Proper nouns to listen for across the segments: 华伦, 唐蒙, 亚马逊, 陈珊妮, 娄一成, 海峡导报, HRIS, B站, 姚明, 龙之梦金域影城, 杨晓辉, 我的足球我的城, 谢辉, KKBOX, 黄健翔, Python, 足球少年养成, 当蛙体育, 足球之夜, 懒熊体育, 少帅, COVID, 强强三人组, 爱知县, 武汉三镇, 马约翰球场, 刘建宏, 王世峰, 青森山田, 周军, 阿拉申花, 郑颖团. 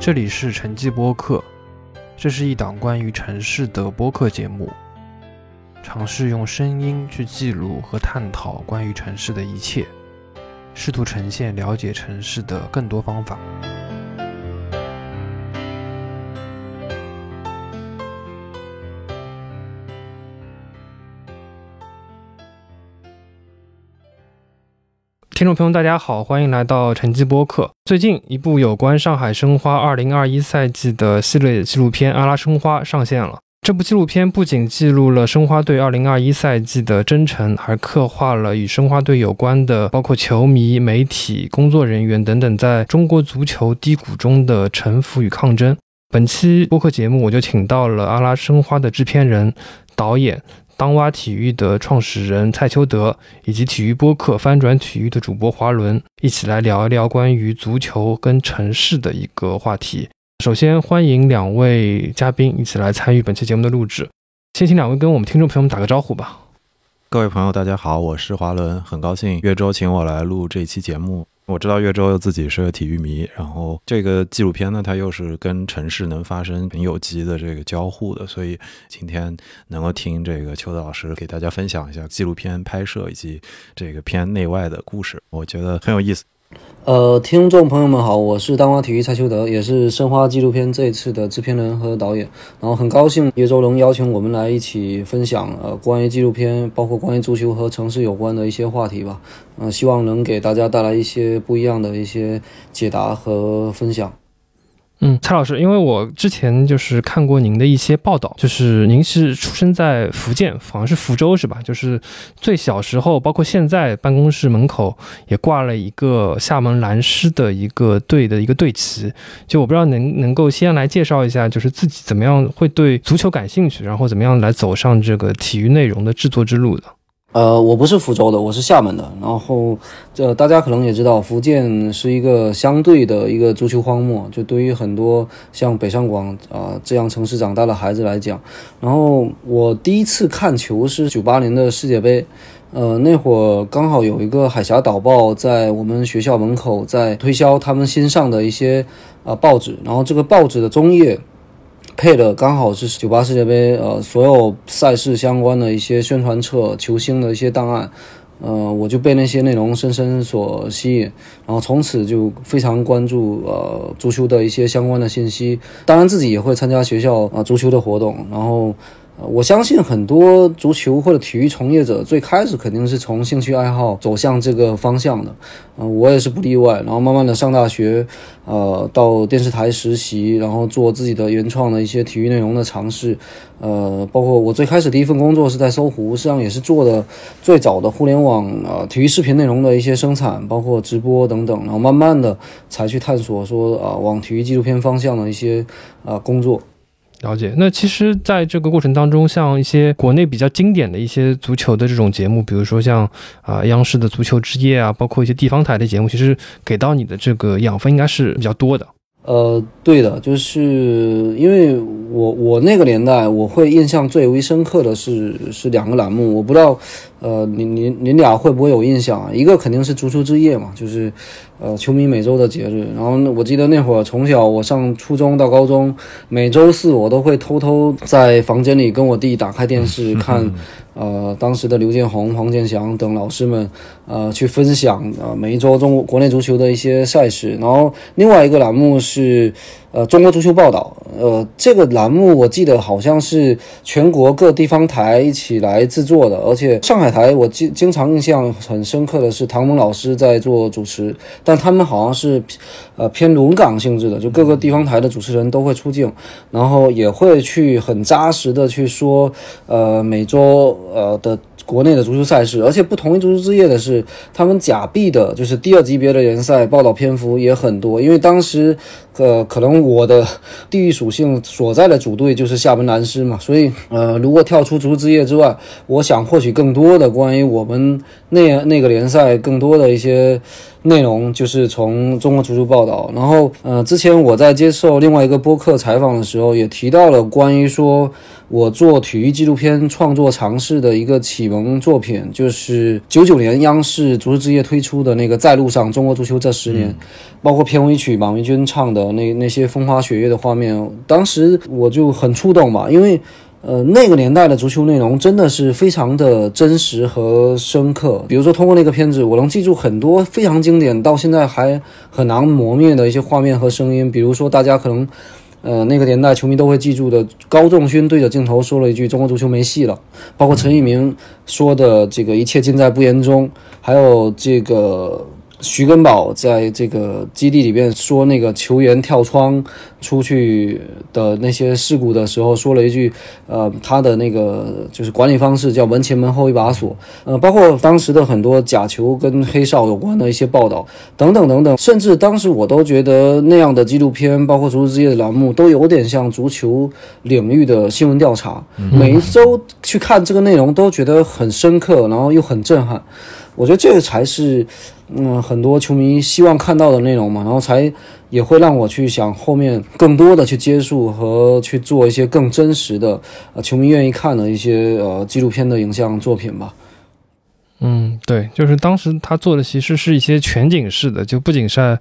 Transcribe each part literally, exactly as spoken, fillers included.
这里是城际播客，这是一档关于城市的播客节目，尝试用声音去记录和探讨关于城市的一切，试图呈现了解城市的更多方法。听众朋友大家好，欢迎来到城际播客。最近一部有关上海申花二零二一赛季的系列纪录片《阿拉申花》上线了。这部纪录片不仅记录了申花队二零二一赛季的征程，还刻画了与申花队有关的包括球迷、媒体、工作人员等等在中国足球低谷中的沉浮与抗争。本期播客节目我就请到了《阿拉申花》的制片人、导演、当蛙体育的创始人蔡秋德，以及体育播客翻转体育的主播华伦，一起来聊一聊关于足球跟城市的一个话题。首先欢迎两位嘉宾一起来参与本期节目的录制，先请两位跟我们听众朋友们打个招呼吧。各位朋友大家好，我是华伦，很高兴越州请我来录这期节目。我知道越州自己是个体育迷，然后这个纪录片呢，它又是跟城市能发生很有机的这个交互的，所以今天能够听这个秋德老师给大家分享一下纪录片拍摄以及这个片内外的故事，我觉得很有意思。呃，听众朋友们好，我是当蛙体育蔡秋德，也是申花纪录片这一次的制片人和导演。然后很高兴越州能邀请我们来一起分享呃关于纪录片，包括关于足球和城市有关的一些话题吧。呃，希望能给大家带来一些不一样的一些解答和分享。嗯，蔡老师，因为我之前就是看过您的一些报道，就是您是出生在福建，好像是福州是吧？就是最小时候，包括现在办公室门口也挂了一个厦门蓝狮的一个队的一个队旗。就我不知道能能够先来介绍一下，就是自己怎么样会对足球感兴趣，然后怎么样来走上这个体育内容的制作之路的。呃，我不是福州的，我是厦门的。然后，呃，大家可能也知道，福建是一个相对的一个足球荒漠，就对于很多像北上广啊、呃、这样城市长大的孩子来讲。然后我第一次看球是九八年的世界杯。呃，那会儿刚好有一个海峡导报在我们学校门口在推销他们新上的一些呃报纸，然后这个报纸的中页配的刚好是九八世界杯呃所有赛事相关的一些宣传册、球星的一些档案，呃我就被那些内容深深所吸引，然后从此就非常关注呃足球的一些相关的信息。当然自己也会参加学校啊、呃、足球的活动，然后我相信很多足球或者体育从业者最开始肯定是从兴趣爱好走向这个方向的，呃，我也是不例外。然后慢慢的上大学，呃，到电视台实习，然后做自己的原创的一些体育内容的尝试，呃，包括我最开始第一份工作是在搜狐，实际上也是做的最早的互联网呃体育视频内容的一些生产，包括直播等等。然后慢慢的才去探索说啊、呃、往体育纪录片方向的一些啊、呃、工作。了解。那其实在这个过程当中，像一些国内比较经典的一些足球的这种节目，比如说像啊、呃、央视的足球之夜啊，包括一些地方台的节目，其实给到你的这个养分应该是比较多的。呃，对的，就是因为我我那个年代，我会印象最为深刻的是是两个栏目，我不知道，呃，您您您俩会不会有印象啊？一个肯定是足球之夜嘛，就是，呃，球迷每周的节日。然后我记得那会儿从小我上初中到高中，每周四我都会偷偷在房间里跟我弟打开电视看。呃，当时的刘建宏、黄健翔等老师们，呃，去分享呃每一周中国国内足球的一些赛事。然后另外一个栏目是呃中国足球报道，呃这个栏目我记得好像是全国各地方台一起来制作的，而且上海台我经经常印象很深刻的是唐蒙老师在做主持，但他们好像是呃偏轮岗性质的，就各个地方台的主持人都会出镜，然后也会去很扎实的去说呃每周。呃的国内的足球赛事，而且不同于足球之夜的是，他们甲 B 的，就是第二级别的联赛报道篇幅也很多。因为当时，呃，可能我的地域属性所在的主队就是厦门蓝狮嘛，所以呃，如果跳出足球之夜之外，我想获取更多的关于我们那那个联赛更多的一些内容，就是从中国足球报道。然后，呃，之前我在接受另外一个播客采访的时候，也提到了关于说我做体育纪录片创作尝试的一个启蒙。成作品，就是九九年央视足球之夜推出的那个《在路上：中国足球这十年》，嗯、包括片尾曲马薇君唱的那那些风花雪月的画面，当时我就很触动嘛，因为呃，那个年代的足球内容真的是非常的真实和深刻。比如说通过那个片子，我能记住很多非常经典到现在还很难磨灭的一些画面和声音。比如说大家可能呃，那个年代球迷都会记住的高仲勋对着镜头说了一句中国足球没戏了，包括陈一鸣说的这个一切尽在不言中，还有这个徐根宝在这个基地里面说那个球员跳窗出去的那些事故的时候说了一句呃，他的那个就是管理方式叫门前门后一把锁，呃，包括当时的很多假球跟黑哨有关的一些报道等等等等，甚至当时我都觉得那样的纪录片包括足球之夜的栏目都有点像足球领域的新闻调查，每一周去看这个内容都觉得很深刻，然后又很震撼。我觉得这个才是嗯，很多球迷希望看到的内容嘛，然后才也会让我去想后面更多的去接触和去做一些更真实的、呃、球迷愿意看的一些呃纪录片的影像作品吧。嗯，对，就是当时他做的其实是一些全景式的，就不仅是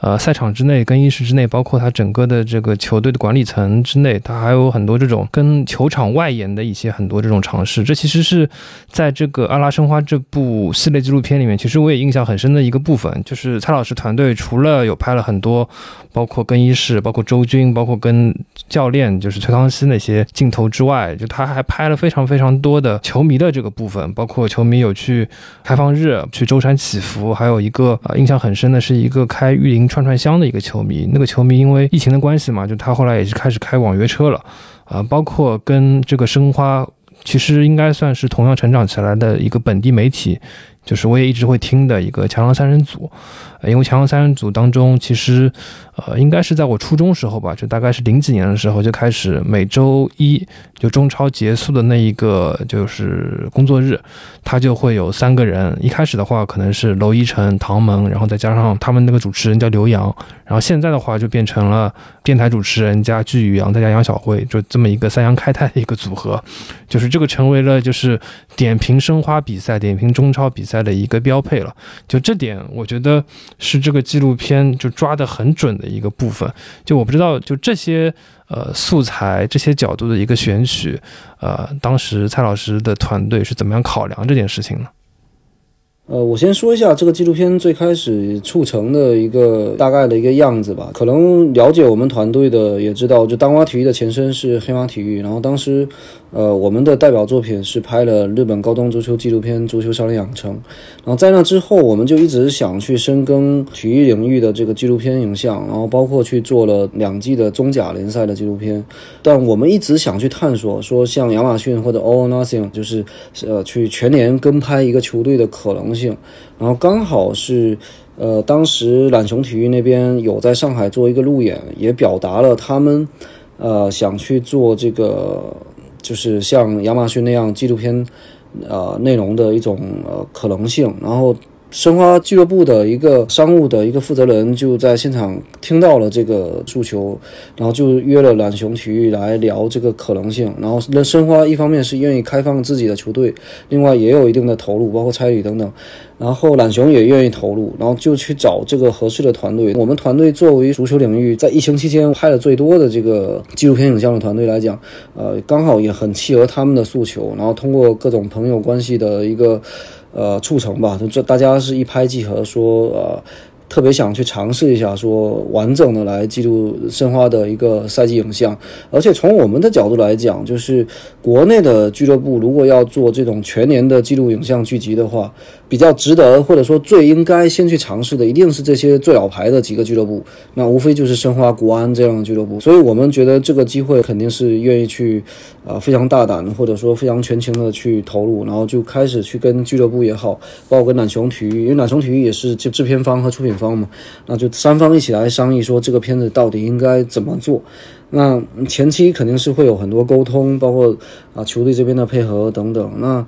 呃赛场之内、更衣室之内，包括他整个的这个球队的管理层之内，他还有很多这种跟球场外延的一些很多这种尝试。这其实是在这个《阿拉申花》这部系列纪录片里面，其实我也印象很深的一个部分，就是蔡老师团队除了有拍了很多包括更衣室、包括周军、包括跟教练就是崔康熙那些镜头之外，就他还拍了非常非常多的球迷的这个部分，包括球迷有去开放日去舟山祈福，还有一个、呃、印象很深的是一个开玉林串串香的一个球迷，那个球迷因为疫情的关系嘛，就他后来也是开始开网约车了、呃、包括跟这个申花其实应该算是同样成长起来的一个本地媒体，就是我也一直会听的一个强强三人组、呃、因为强强三人组当中其实呃，应该是在我初中时候吧，就大概是零几年的时候就开始每周一就中超结束的那一个就是工作日，他就会有三个人，一开始的话可能是娄一成、唐萌，然后再加上他们那个主持人叫刘洋，然后现在的话就变成了电台主持人加具宇阳再加杨晓辉，就这么一个三羊开泰的一个组合，就是这个成为了就是点评申花比赛、点评中超比赛的一个标配了。就这点我觉得是这个纪录片就抓得很准的一个部分，就我不知道就这些呃素材这些角度的一个选取，呃，当时蔡老师的团队是怎么样考量这件事情呢？呃，我先说一下这个纪录片最开始促成的一个大概的一个样子吧。可能了解我们团队的也知道，就当蛙体育的前身是黑马体育，然后当时呃我们的代表作品是拍了日本高中足球纪录片《足球少年养成》，然后在那之后我们就一直想去深耕体育领域的这个纪录片影像，然后包括去做了两季的中甲联赛的纪录片，但我们一直想去探索说像亚马逊或者 All or Nothing， 就是呃去全年跟拍一个球队的可能性。然后刚好是呃当时懒熊体育那边有在上海做一个路演，也表达了他们呃想去做这个就是像亚马逊那样纪录片呃内容的一种呃可能性，然后申花俱乐部的一个商务的一个负责人就在现场听到了这个诉求，然后就约了懒熊体育来聊这个可能性。然后申花一方面是愿意开放自己的球队，另外也有一定的投入，包括差旅等等，然后懒熊也愿意投入，然后就去找这个合适的团队。我们团队作为足球领域在疫情期间拍了最多的这个纪录片影像的团队来讲，呃，刚好也很契合他们的诉求，然后通过各种朋友关系的一个呃促成吧，就大家是一拍即合，说呃特别想去尝试一下说完整的来记录申花的一个赛季影像。而且从我们的角度来讲，就是国内的俱乐部如果要做这种全年的记录影像聚集的话，比较值得或者说最应该先去尝试的一定是这些最老牌的几个俱乐部，那无非就是申花、国安这样的俱乐部，所以我们觉得这个机会肯定是愿意去呃非常大胆或者说非常全情的去投入，然后就开始去跟俱乐部也好，包括跟懒熊体育，因为懒熊体育也是制片方和出品方方嘛，那就三方一起来商议说这个片子到底应该怎么做。那前期肯定是会有很多沟通，包括啊球队这边的配合等等。那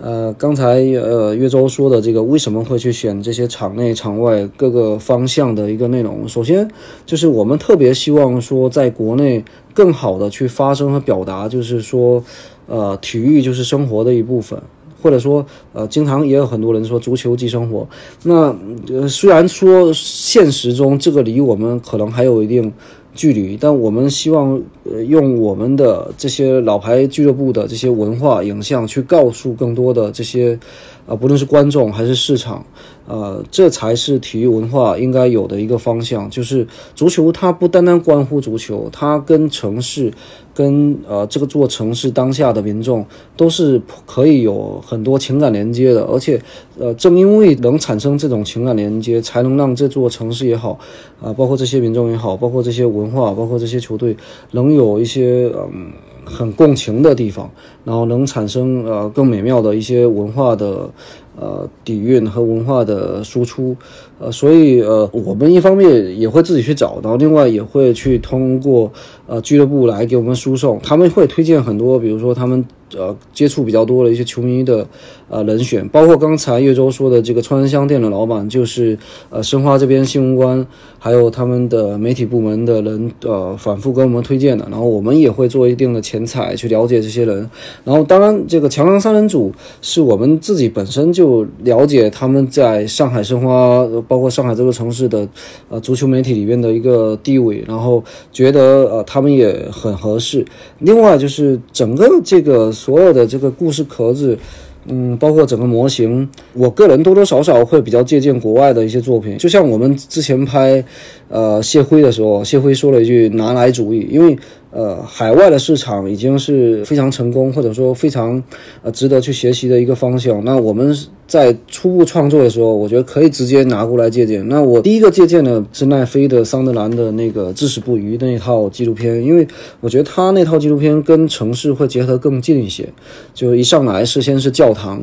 呃刚才呃岳州说的这个为什么会去选这些场内场外各个方向的一个内容，首先就是我们特别希望说在国内更好的去发声和表达，就是说呃体育就是生活的一部分，或者说呃，经常也有很多人说足球即生活。那、呃、虽然说现实中这个离我们可能还有一定距离，但我们希望、呃、用我们的这些老牌俱乐部的这些文化影像去告诉更多的这些呃，不论是观众还是市场，呃，这才是体育文化应该有的一个方向。就是足球它不单单关乎足球，它跟城市跟呃这个座城市当下的民众都是可以有很多情感连接的，而且呃正因为能产生这种情感连接，才能让这座城市也好啊、呃，包括这些民众也好，包括这些文化，包括这些球队，能有一些嗯很共情的地方，然后能产生呃更美妙的一些文化的呃底蕴和文化的输出。呃所以呃我们一方面也会自己去找，然后另外也会去通过呃俱乐部来给我们输送，他们会推荐很多比如说他们呃接触比较多的一些球迷的呃人选，包括刚才岳州说的这个川香店的老板，就是呃申花这边新闻官还有他们的媒体部门的人呃反复跟我们推荐的，然后我们也会做一定的前采去了解这些人。然后当然这个强强三人组是我们自己本身就了解他们在上海申花包括上海这个城市的呃足球媒体里面的一个地位，然后觉得呃他们也很合适。另外就是整个这个所有的这个故事壳子，嗯，包括整个模型，我个人多多少少会比较借鉴国外的一些作品。就像我们之前拍呃谢辉的时候，谢辉说了一句拿来主义，因为呃海外的市场已经是非常成功或者说非常呃值得去学习的一个方向。那我们在初步创作的时候，我觉得可以直接拿过来借鉴。那我第一个借鉴呢是奈飞的桑德兰的那个至死不渝那一套纪录片，因为我觉得他那套纪录片跟城市会结合更近一些，就一上来是先是教堂，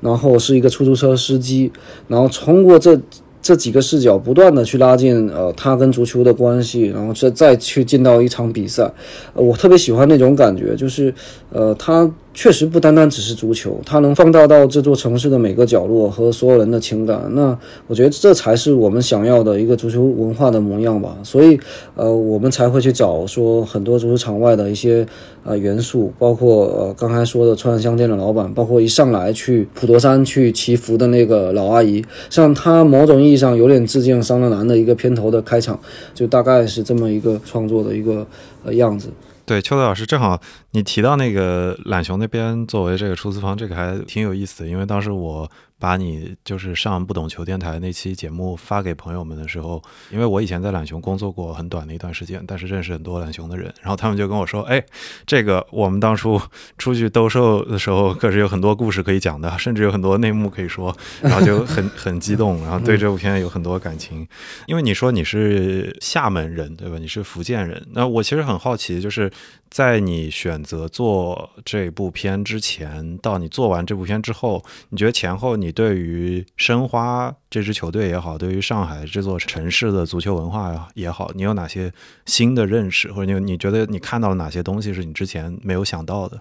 然后是一个出租车司机，然后通过这这几个视角不断的去拉近呃他跟足球的关系，然后再再去进到一场比赛、呃、我特别喜欢那种感觉，就是呃他确实不单单只是足球，他能放大到这座城市的每个角落和所有人的情感。那我觉得这才是我们想要的一个足球文化的模样吧。所以呃我们才会去找说很多足球场外的一些呃元素，包括呃刚才说的川香店的老板，包括一上来去普陀山去祈福的那个老阿姨，像他某种意义上有点致敬桑德兰的一个片头的开场，就大概是这么一个创作的一个、呃、样子。对，邱德老师，正好你提到那个懒熊那边作为这个出资方，这个还挺有意思的，因为当时我把你就是上不懂球电台那期节目发给朋友们的时候，因为我以前在懒熊工作过很短的一段时间，但是认识很多懒熊的人，然后他们就跟我说，哎，这个我们当初出去兜售的时候可是有很多故事可以讲的，甚至有很多内幕可以说，然后就很很激动，然后对这部片有很多感情。因为你说你是厦门人对吧，你是福建人，那我其实很好奇，就是在你选择做这部片之前到你做完这部片之后，你觉得前后你对于申花这支球队也好，对于上海这座城市的足球文化也好，你有哪些新的认识，或者 你, 你觉得你看到了哪些东西是你之前没有想到的？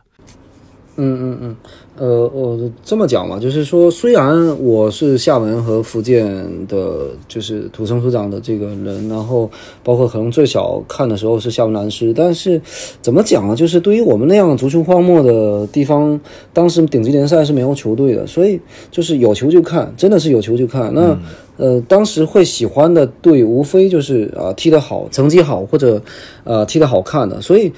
嗯嗯嗯，呃，我这么讲嘛，就是说，虽然我是厦门和福建的，就是土生土长的这个人，然后包括可能最小看的时候是厦门蓝狮，但是怎么讲呢？就是对于我们那样足球荒漠的地方，当时顶级联赛是没有球队的，所以就是有球就看，真的是有球就看。那、嗯呃，当时会喜欢的队，无非就是啊、呃、踢得好，成绩好，或者呃踢得好看的，所以。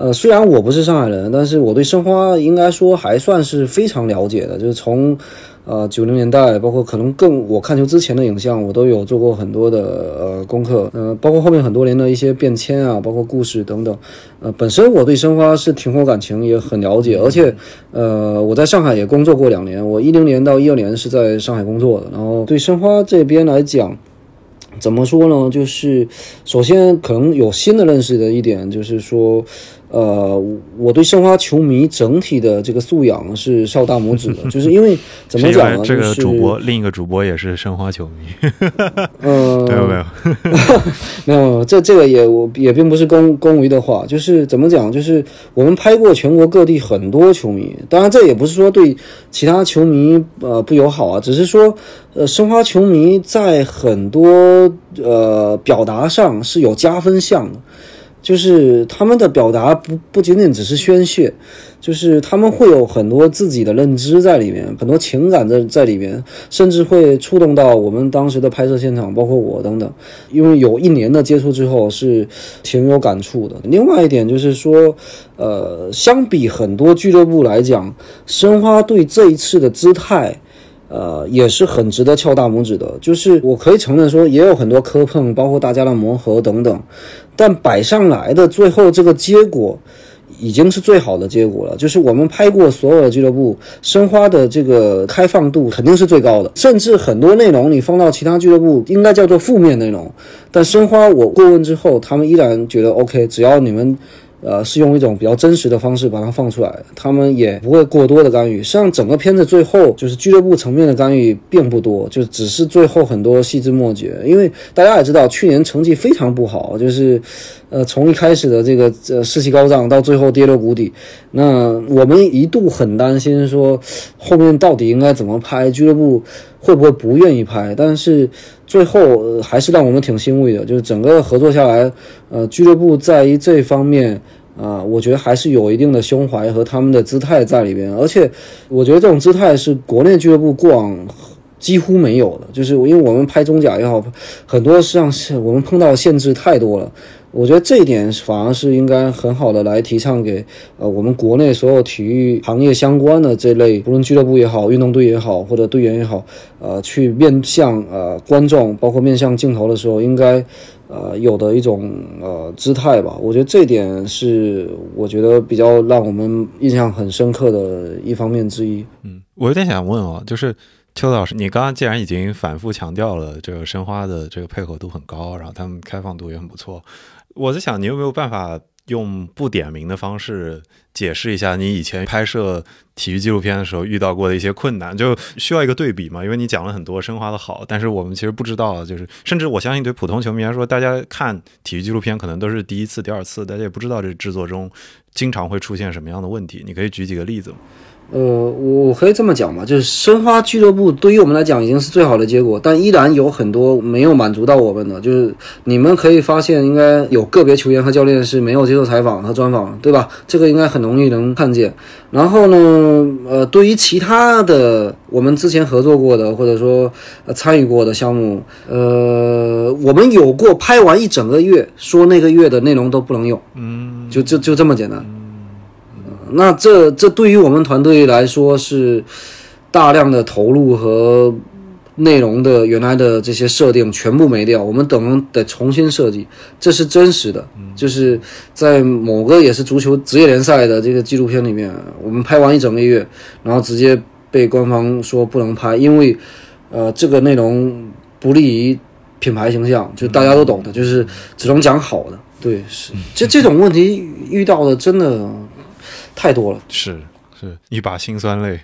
呃，虽然我不是上海人，但是我对申花应该说还算是非常了解的，就是从呃九零年代，包括可能更我看球之前的影像，我都有做过很多的呃功课，呃，包括后面很多年的一些变迁啊，包括故事等等，呃，本身我对申花是挺有感情，也很了解，而且呃我在上海也工作过两年，我一零年到一二年是在上海工作的，然后对申花这边来讲。怎么说呢，就是首先可能有新的认识的一点就是说呃我对申花球迷整体的这个素养是少大拇指的，就是因为怎么讲呢，这个主播、就是、另一个主播也是申花球迷呃没有没有没有，这这个也我也并不是恭恭维的话，就是怎么讲，就是我们拍过全国各地很多球迷，当然这也不是说对其他球迷呃不友好啊，只是说呃申花球迷在很多呃，表达上是有加分项的，就是他们的表达不不仅仅只是宣泄，就是他们会有很多自己的认知在里面，很多情感在在里面，甚至会触动到我们当时的拍摄现场，包括我等等。因为有一年的接触之后是挺有感触的。另外一点就是说，呃，相比很多俱乐部来讲，申花队这一次的姿态呃，也是很值得翘大拇指的。就是我可以承认说也有很多磕碰，包括大家的磨合等等，但摆上来的最后这个结果已经是最好的结果了。就是我们拍过所有的俱乐部，申花的这个开放度肯定是最高的，甚至很多内容你放到其他俱乐部应该叫做负面内容，但申花我过问之后他们依然觉得 OK， 只要你们呃，是用一种比较真实的方式把它放出来，他们也不会过多的干预。实际上整个片子最后就是俱乐部层面的干预并不多，就只是最后很多细枝末节。因为大家也知道去年成绩非常不好，就是呃，从一开始的这个、呃、士气高涨到最后跌落谷底，那我们一度很担心说后面到底应该怎么拍，俱乐部会不会不愿意拍，但是最后、呃、还是让我们挺欣慰的。就是整个合作下来，呃，俱乐部在于这方面啊，我觉得还是有一定的胸怀和他们的姿态在里边，而且我觉得这种姿态是国内俱乐部过往几乎没有的。就是因为我们拍中甲也好，很多实际上我们碰到限制太多了，我觉得这一点反而是应该很好的来提倡给呃我们国内所有体育行业相关的这类，不论俱乐部也好，运动队也好，或者队员也好，呃，去面向呃观众，包括面向镜头的时候，应该呃有的一种呃姿态吧。我觉得这一点是我觉得比较让我们印象很深刻的一方面之一。嗯，我有点想问啊，就是邱老师，你刚刚既然已经反复强调了这个申花的这个配合度很高，然后他们开放度也很不错，我在想你有没有办法用不点名的方式解释一下你以前拍摄体育纪录片的时候遇到过的一些困难，就需要一个对比嘛？因为你讲了很多申花的好，但是我们其实不知道，就是甚至我相信对普通球迷来说，大家看体育纪录片可能都是第一次第二次，大家也不知道这制作中经常会出现什么样的问题，你可以举几个例子吗？呃，我可以这么讲嘛，就是申花俱乐部对于我们来讲已经是最好的结果，但依然有很多没有满足到我们的。就是你们可以发现，应该有个别球员和教练是没有接受采访和专访，对吧？这个应该很容易能看见。然后呢，呃，对于其他的我们之前合作过的或者说、呃、参与过的项目，呃，我们有过拍完一整个月，说那个月的内容都不能用，嗯，就就就这么简单。那这这对于我们团队来说是大量的投入和内容的原来的这些设定全部没掉，我们等得重新设计，这是真实的。就是在某个也是足球职业联赛的这个纪录片里面，我们拍完一整个月，然后直接被官方说不能拍，因为呃这个内容不利于品牌形象，就大家都懂的，就是只能讲好的。对，是这这种问题遇到的真的太多了，是是一把辛酸泪。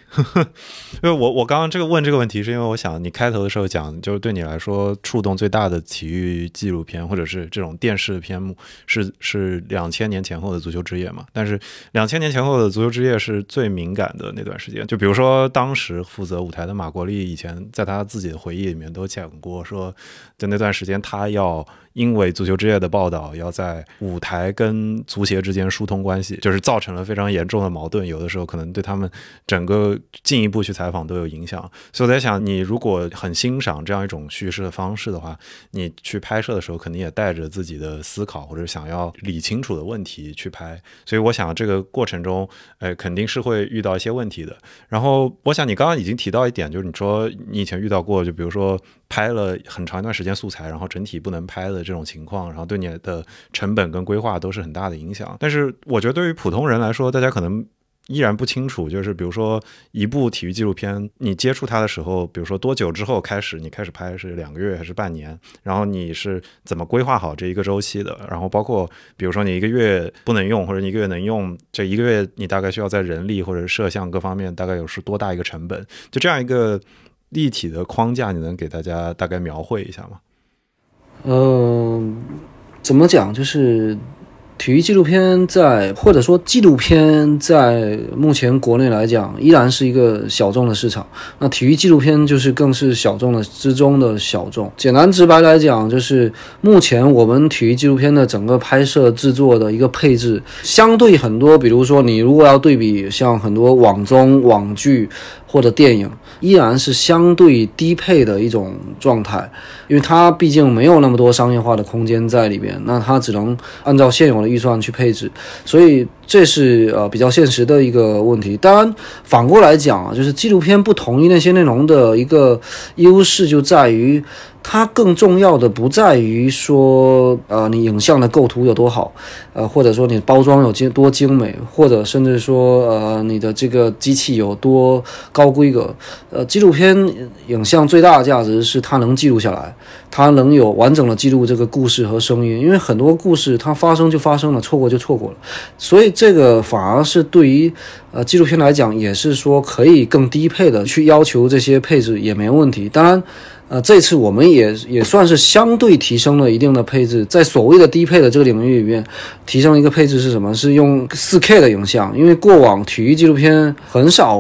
因为我我刚刚这个问这个问题，是因为我想你开头的时候讲，就是对你来说触动最大的体育纪录片或者是这种电视片目是是两千年前后的足球之夜嘛？但是两千年前后的足球之夜是最敏感的那段时间。就比如说当时负责舞台的马国立以前在他自己的回忆里面都讲过，说在那段时间他要因为足球之夜的报道要在舞台跟足协之间疏通关系，就是造成了非常严重的矛盾，有的时候可能对他们整个进一步去采访都有影响。所以我在想，你如果很欣赏这样一种叙事的方式的话，你去拍摄的时候肯定也带着自己的思考或者想要理清楚的问题去拍，所以我想这个过程中、呃、肯定是会遇到一些问题的。然后我想你刚刚已经提到一点，就是你说你以前遇到过，就比如说拍了很长一段时间素材，然后整体不能拍的这种情况，然后对你的成本跟规划都是很大的影响。但是我觉得对于普通人来说，大家可能依然不清楚，就是比如说一部体育纪录片，你接触它的时候，比如说多久之后开始，你开始拍是两个月还是半年，然后你是怎么规划好这一个周期的，然后包括比如说你一个月不能用或者你一个月能用，这一个月你大概需要在人力或者摄像各方面大概有是多大一个成本，就这样一个立体的框架，你能给大家大概描绘一下吗？嗯、呃，怎么讲，就是体育纪录片在或者说纪录片在目前国内来讲依然是一个小众的市场，那体育纪录片就是更是小众的之中的小众。简单直白来讲，就是目前我们体育纪录片的整个拍摄制作的一个配置，相对很多比如说你如果要对比像很多网综网剧或者电影，依然是相对低配的一种状态，因为它毕竟没有那么多商业化的空间在里边，那它只能按照现有的预算去配置，所以这是呃比较现实的一个问题。当然反过来讲啊，就是纪录片不同于那些内容的一个优势就在于，它更重要的不在于说呃你影像的构图有多好，呃或者说你包装有多精美，或者甚至说呃你的这个机器有多高规格。呃纪录片影像最大的价值是它能记录下来，它能有完整的记录这个故事和声音，因为很多故事它发生就发生了，错过就错过了，所以这个反而是对于呃纪录片来讲，也是说可以更低配的去要求这些配置也没问题。当然呃，这次我们也也算是相对提升了一定的配置，在所谓的低配的这个领域里面，提升一个配置是什么？是用 四 K 的影像，因为过往体育纪录片很少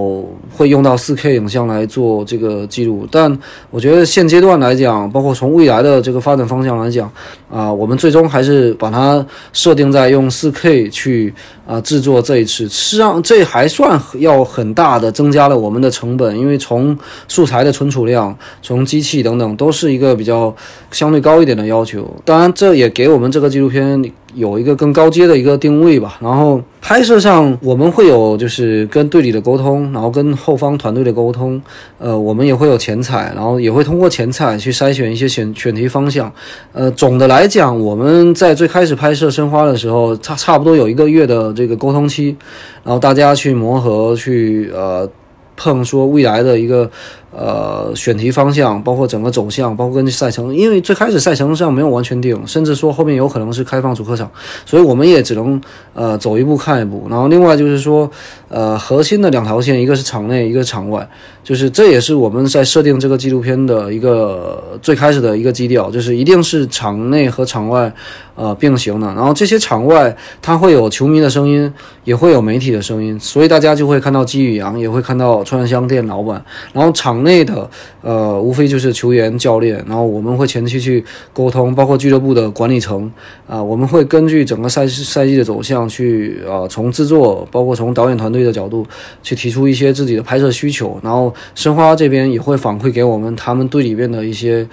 会用到 四 K 影像来做这个记录，但我觉得现阶段来讲，包括从未来的这个发展方向来讲，啊、呃，我们最终还是把它设定在用 四 K 去啊、呃、制作这一次，实际上这还算要很大的增加了我们的成本，因为从素材的存储量，从机器等等都是一个比较相对高一点的要求。当然这也给我们这个纪录片有一个更高阶的一个定位吧。然后拍摄上我们会有就是跟队里的沟通，然后跟后方团队的沟通，呃，我们也会有前采，然后也会通过前采去筛选一些选选题方向。呃，总的来讲，我们在最开始拍摄申花的时候，差差不多有一个月的这个沟通期，然后大家去磨合，去呃。碰说未来的一个呃选题方向，包括整个走向，包括跟赛程，因为最开始赛程上没有完全定，甚至说后面有可能是开放主客场，所以我们也只能呃走一步看一步。然后另外就是说呃核心的两条线，一个是场内，一个是场外，就是这也是我们在设定这个纪录片的一个最开始的一个基调，就是一定是场内和场外呃并行的。然后这些场外它会有球迷的声音，也会有媒体的声音，所以大家就会看到季宇阳，也会看到串串香店老板。然后场内的呃无非就是球员教练，然后我们会前期去沟通，包括俱乐部的管理层啊、呃、我们会根据整个赛赛季的走向去呃从制作包括从导演团队的角度去提出一些自己的拍摄需求，然后申花这边也会反馈给我们他们队里面的一些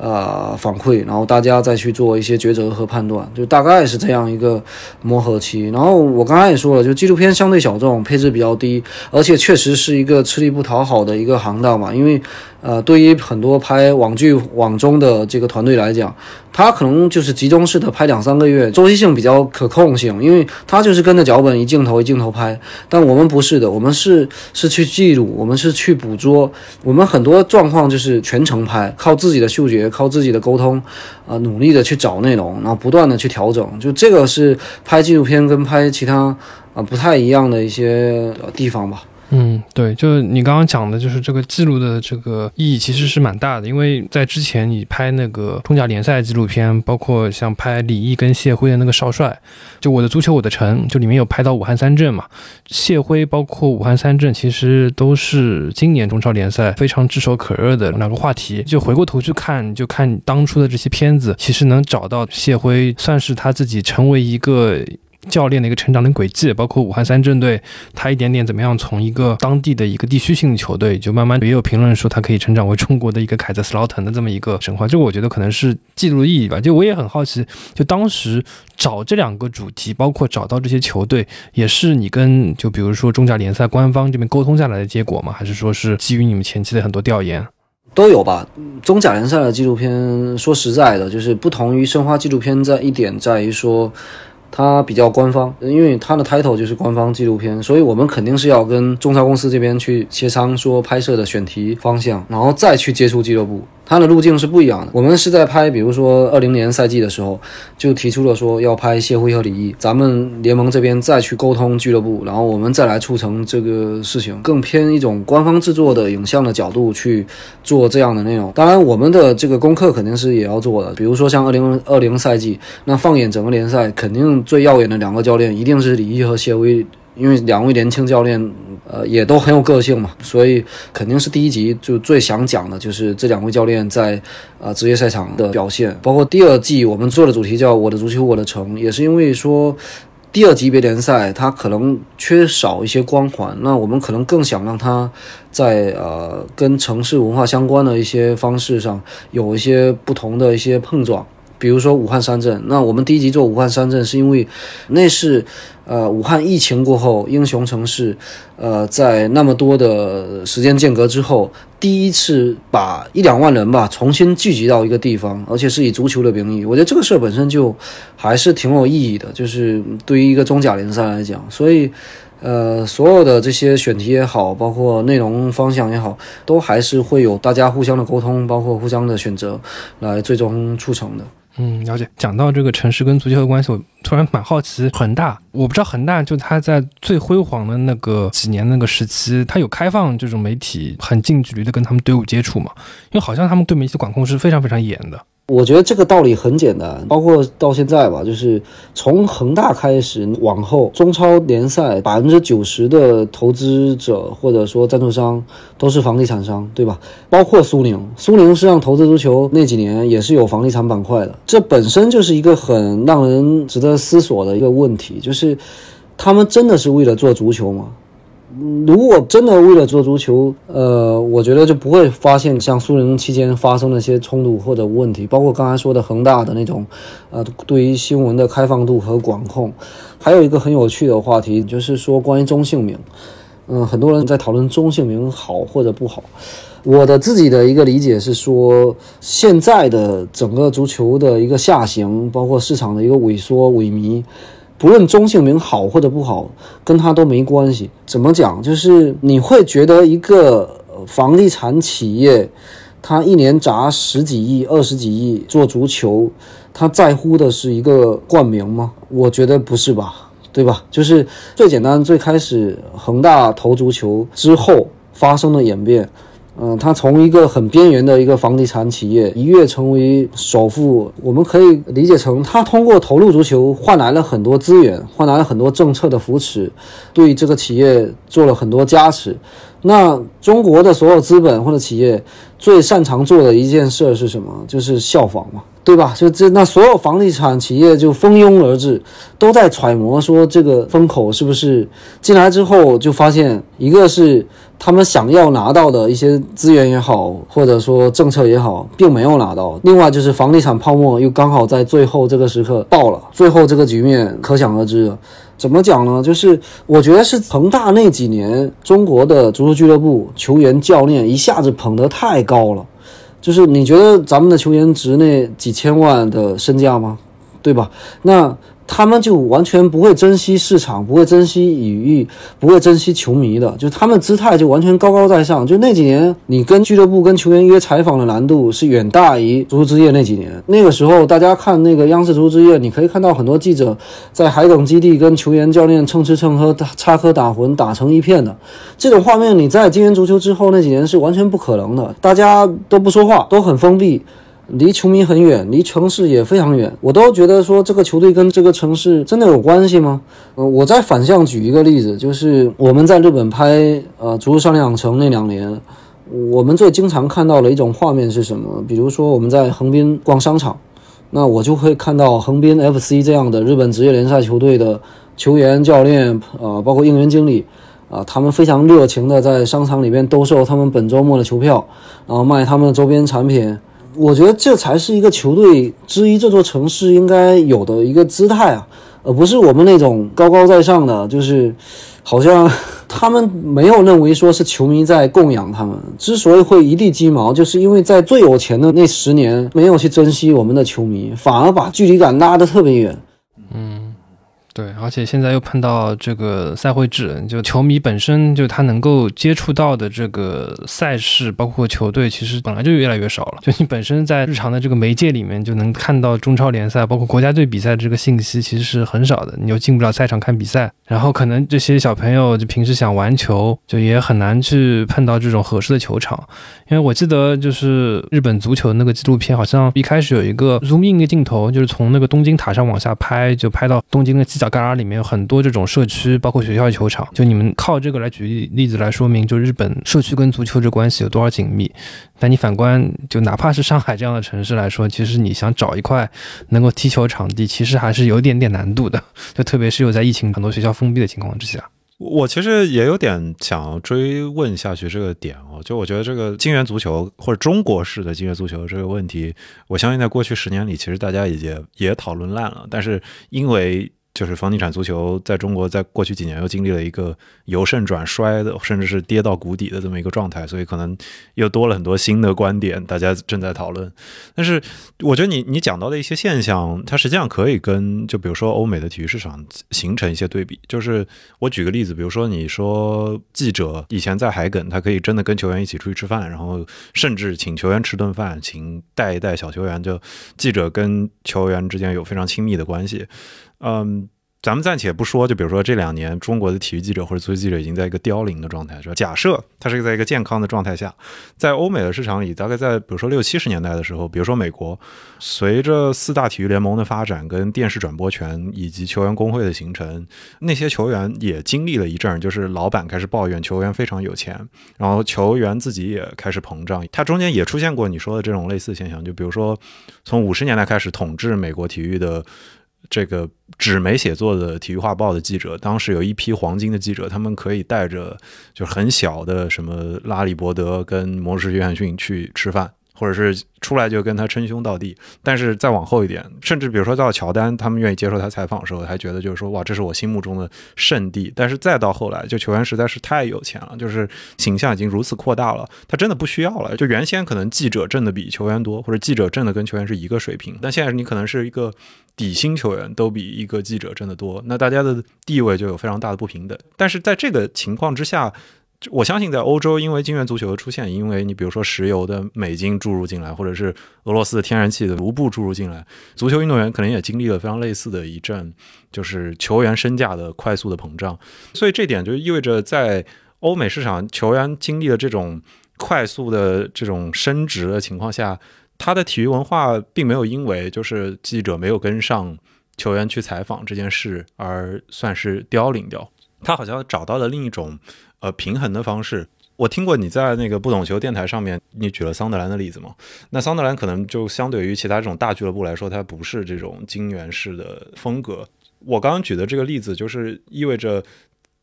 呃反馈，然后大家再去做一些抉择和判断，就大概是这样一个磨合期。然后我刚才也说了，就纪录片相对小众，配置比较低，而且确实是一个吃力不讨好的一个行当嘛，因为呃对于很多拍网剧网综的这个团队来讲，他可能就是集中式的拍两三个月，周期性比较可控性，因为他就是跟着脚本一镜头一镜头拍。但我们不是的，我们是是去记录，我们是去捕捉，我们很多状况就是全程拍，靠自己的嗅觉，靠自己的沟通啊、呃，努力的去找内容，然后不断的去调整。就这个是拍纪录片跟拍其他啊、呃、不太一样的一些、呃、地方吧。嗯，对，就是你刚刚讲的，就是这个记录的这个意义其实是蛮大的，因为在之前你拍那个中甲联赛纪录片，包括像拍李毅跟谢辉的那个少帅，就我的足球我的城，就里面有拍到武汉三镇嘛，谢辉包括武汉三镇其实都是今年中超联赛非常炙手可热的两个话题。就回过头去看，就看当初的这些片子，其实能找到谢辉算是他自己成为一个教练的一个成长的轨迹，包括武汉三镇队他一点点怎么样从一个当地的一个地区性球队，就慢慢也有评论说他可以成长为中国的一个凯泽斯劳滕的这么一个神话，这个我觉得可能是记录的意义吧。就我也很好奇，就当时找这两个主题，包括找到这些球队，也是你跟就比如说中甲联赛官方这边沟通下来的结果吗？还是说是基于你们前期的很多调研？都有吧。中甲联赛的纪录片说实在的，就是不同于申花纪录片在一点在于说它比较官方，因为它的 title 就是官方纪录片，所以我们肯定是要跟中超公司这边去协商说拍摄的选题方向，然后再去接触俱乐部。它的路径是不一样的。我们是在拍比如说二零年赛季的时候就提出了说要拍谢辉和李毅，咱们联盟这边再去沟通俱乐部，然后我们再来促成这个事情，更偏一种官方制作的影像的角度去做这样的内容。当然我们的这个功课肯定是也要做的，比如说像二零二零赛季，那放眼整个联赛肯定最耀眼的两个教练一定是李毅和谢辉，因为两位年轻教练呃，也都很有个性嘛，所以肯定是第一集就最想讲的就是这两位教练在呃职业赛场的表现。包括第二季我们做的主题叫我的足球我的城，也是因为说第二级别联赛它可能缺少一些光环，那我们可能更想让它在呃跟城市文化相关的一些方式上有一些不同的一些碰撞。比如说武汉三镇，那我们第一集做武汉三镇是因为那是呃武汉疫情过后英雄城市呃在那么多的时间间隔之后第一次把一两万人吧重新聚集到一个地方，而且是以足球的名义。我觉得这个事本身就还是挺有意义的，就是对于一个中甲联赛来讲。所以呃，所有的这些选题也好，包括内容方向也好，都还是会有大家互相的沟通，包括互相的选择来最终促成的。嗯，了解。讲到这个城市跟足球的关系，我突然蛮好奇恒大，我不知道恒大就他在最辉煌的那个几年那个时期，他有开放这种媒体很近距离的跟他们队伍接触嘛？因为好像他们对媒体管控是非常非常严的。我觉得这个道理很简单，包括到现在吧，就是从恒大开始往后，中超联赛 百分之九十 的投资者或者说赞助商都是房地产商，对吧？包括苏宁，苏宁是让投资足球那几年也是有房地产板块的，这本身就是一个很让人值得思索的一个问题，就是他们真的是为了做足球吗？如果真的为了做足球，呃，我觉得就不会发现像苏宁期间发生的一些冲突或者问题，包括刚才说的恒大的那种，呃，对于新闻的开放度和管控。还有一个很有趣的话题，就是说关于中性名，嗯、呃，很多人在讨论中性名好或者不好。我的自己的一个理解是说，现在的整个足球的一个下行，包括市场的一个萎缩萎靡。不论中性名好或者不好，跟他都没关系。怎么讲？就是你会觉得一个房地产企业，他一年砸十几亿、二十几亿做足球，他在乎的是一个冠名吗？我觉得不是吧，对吧？就是最简单，最开始恒大投足球之后发生的演变。嗯，他从一个很边缘的一个房地产企业一跃成为首富，我们可以理解成他通过投入足球换来了很多资源，换来了很多政策的扶持，对这个企业做了很多加持。那中国的所有资本或者企业最擅长做的一件事是什么？就是效仿嘛，对吧？就这，那所有房地产企业就蜂拥而至，都在揣摩说这个风口是不是进来之后就发现，一个是他们想要拿到的一些资源也好，或者说政策也好，并没有拿到。另外就是房地产泡沫又刚好在最后这个时刻爆了，最后这个局面可想而知了。怎么讲呢？就是我觉得是恒大那几年中国的足球俱乐部球员教练一下子捧得太高了，就是你觉得咱们的球员值那几千万的身价吗？对吧？那他们就完全不会珍惜市场，不会珍惜羽翼，不会珍惜球迷的，就他们姿态就完全高高在上。就那几年你跟俱乐部跟球员约采访的难度是远大于足球之夜那几年。那个时候大家看那个央视足球之夜，你可以看到很多记者在海埂基地跟球员教练蹭吃蹭喝，插科打诨，打成一片的这种画面，你在金元足球之后那几年是完全不可能的。大家都不说话，都很封闭，离球迷很远，离城市也非常远。我都觉得说这个球队跟这个城市真的有关系吗？呃、我再反向举一个例子，就是我们在日本拍呃足球上两城那两年，我们最经常看到的一种画面是什么？比如说我们在横滨逛商场，那我就会看到横滨 F C 这样的日本职业联赛球队的球员、教练，呃，包括应援经理。啊，他们非常热情的在商场里面兜售他们本周末的球票，然后卖他们的周边产品。我觉得这才是一个球队之于这座城市应该有的一个姿态啊，而不是我们那种高高在上的，就是好像他们没有认为说是球迷在供养他们。之所以会一地鸡毛，就是因为在最有钱的那十年没有去珍惜我们的球迷，反而把距离感拉得特别远。嗯，对，而且现在又碰到这个赛会制，就球迷本身就他能够接触到的这个赛事包括球队其实本来就越来越少了，就你本身在日常的这个媒介里面就能看到中超联赛包括国家队比赛的这个信息其实是很少的，你又进不了赛场看比赛，然后可能这些小朋友就平时想玩球就也很难去碰到这种合适的球场。因为我记得就是日本足球那个纪录片好像一开始有一个 zoom in 的镜头，就是从那个东京塔上往下拍，就拍到东京的犄角旮旯里面有很多这种社区包括学校球场，就你们靠这个来举例子来说明就日本社区跟足球这关系有多少紧密，但你反观就哪怕是上海这样的城市来说，其实你想找一块能够踢球场地其实还是有点点难度的，就特别是有在疫情很多学校封闭的情况之下。我其实也有点想追问下去这个点哦，就我觉得这个金元足球或者中国式的金元足球这个问题，我相信在过去十年里其实大家也也讨论烂了，但是因为就是房地产足球在中国在过去几年又经历了一个由盛转衰的甚至是跌到谷底的这么一个状态，所以可能又多了很多新的观点大家正在讨论。但是我觉得你你讲到的一些现象它实际上可以跟就比如说欧美的体育市场形成一些对比，就是我举个例子，比如说你说记者以前在海埂他可以真的跟球员一起出去吃饭，然后甚至请球员吃顿饭，请带一带小球员，就记者跟球员之间有非常亲密的关系。嗯，咱们暂且不说，就比如说这两年中国的体育记者或者足球记者已经在一个凋零的状态，假设它是在一个健康的状态下，在欧美的市场里大概在比如说六七十年代的时候，比如说美国随着四大体育联盟的发展跟电视转播权以及球员工会的形成，那些球员也经历了一阵，就是老板开始抱怨球员非常有钱，然后球员自己也开始膨胀，它中间也出现过你说的这种类似现象，就比如说从五十年代开始统治美国体育的这个纸媒写作的体育画报的记者，当时有一批黄金的记者，他们可以带着就很小的什么拉里伯德跟魔术师约翰逊去吃饭，或者是出来就跟他称兄道弟，但是再往后一点，甚至比如说到乔丹他们愿意接受他采访的时候还觉得就是说哇这是我心目中的圣地，但是再到后来就球员实在是太有钱了，就是形象已经如此扩大了，他真的不需要了，就原先可能记者挣的比球员多，或者记者挣的跟球员是一个水平，但现在你可能是一个底薪球员都比一个记者挣的多，那大家的地位就有非常大的不平等。但是在这个情况之下，我相信在欧洲因为金元足球的出现，因为你比如说石油的美金注入进来，或者是俄罗斯的天然气的卢布注入进来，足球运动员可能也经历了非常类似的一阵，就是球员身价的快速的膨胀。所以这点就意味着在欧美市场球员经历了这种快速的这种升值的情况下，他的体育文化并没有因为就是记者没有跟上球员去采访这件事而算是凋零掉，他好像找到了另一种呃，平衡的方式。我听过你在那个不懂球电台上面你举了桑德兰的例子嘛？那桑德兰可能就相对于其他这种大俱乐部来说，它不是这种金元式的风格。我刚刚举的这个例子就是意味着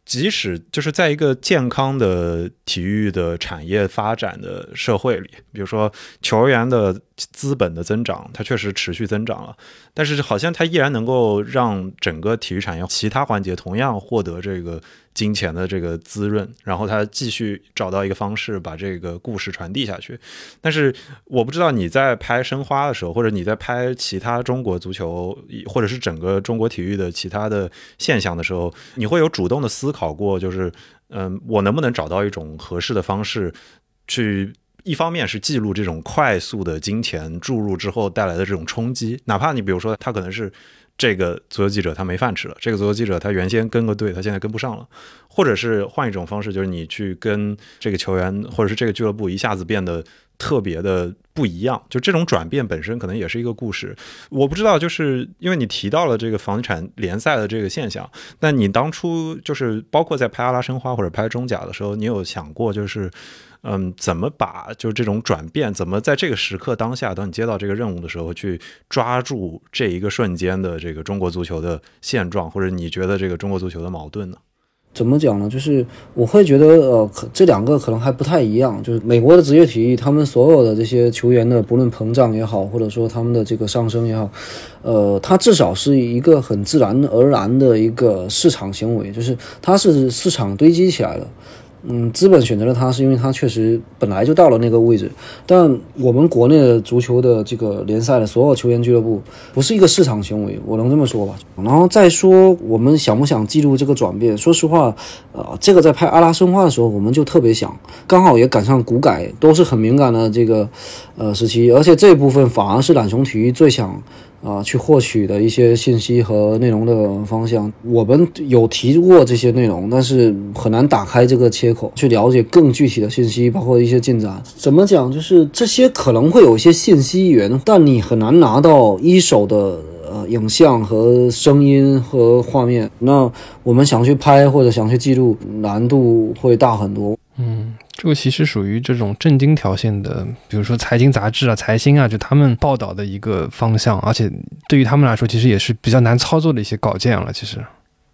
即使就是在一个健康的体育的产业发展的社会里，比如说球员的资本的增长它确实持续增长了，但是好像它依然能够让整个体育产业其他环节同样获得这个金钱的这个滋润，然后它继续找到一个方式把这个故事传递下去。但是我不知道你在拍申花的时候，或者你在拍其他中国足球或者是整个中国体育的其他的现象的时候，你会有主动的思考过就是嗯，我能不能找到一种合适的方式去一方面是记录这种快速的金钱注入之后带来的这种冲击，哪怕你比如说他可能是这个足球记者他没饭吃了，这个足球记者他原先跟个队他现在跟不上了，或者是换一种方式就是你去跟这个球员或者是这个俱乐部一下子变得特别的不一样，就这种转变本身可能也是一个故事。我不知道就是因为你提到了这个房地产联赛的这个现象，那你当初就是包括在拍阿拉申花或者拍中甲的时候，你有想过就是嗯，怎么把就这种转变，怎么在这个时刻当下，当你接到这个任务的时候，去抓住这一个瞬间的这个中国足球的现状，或者你觉得这个中国足球的矛盾呢？怎么讲呢？就是我会觉得，呃，这两个可能还不太一样。就是美国的职业体育，他们所有的这些球员的，不论膨胀也好，或者说他们的这个上升也好，呃，它至少是一个很自然而然的一个市场行为，就是它是市场堆积起来的。嗯，资本选择了他是因为他确实本来就到了那个位置。但我们国内的足球的这个联赛的所有球员俱乐部不是一个市场行为，我能这么说吧。然后再说我们想不想记录这个转变，说实话呃，这个在拍《阿拉申花》的时候我们就特别想，刚好也赶上股改都是很敏感的这个呃时期，而且这部分反而是懒熊体育最想啊，去获取的一些信息和内容的方向，我们有提过这些内容，但是很难打开这个切口去了解更具体的信息，包括一些进展。怎么讲，就是这些可能会有一些信息源，但你很难拿到一手的呃影像和声音和画面，那我们想去拍或者想去记录，难度会大很多。嗯，这个其实属于这种政经条线的，比如说财经杂志啊、财新啊，就他们报道的一个方向，而且对于他们来说其实也是比较难操作的一些稿件了。其实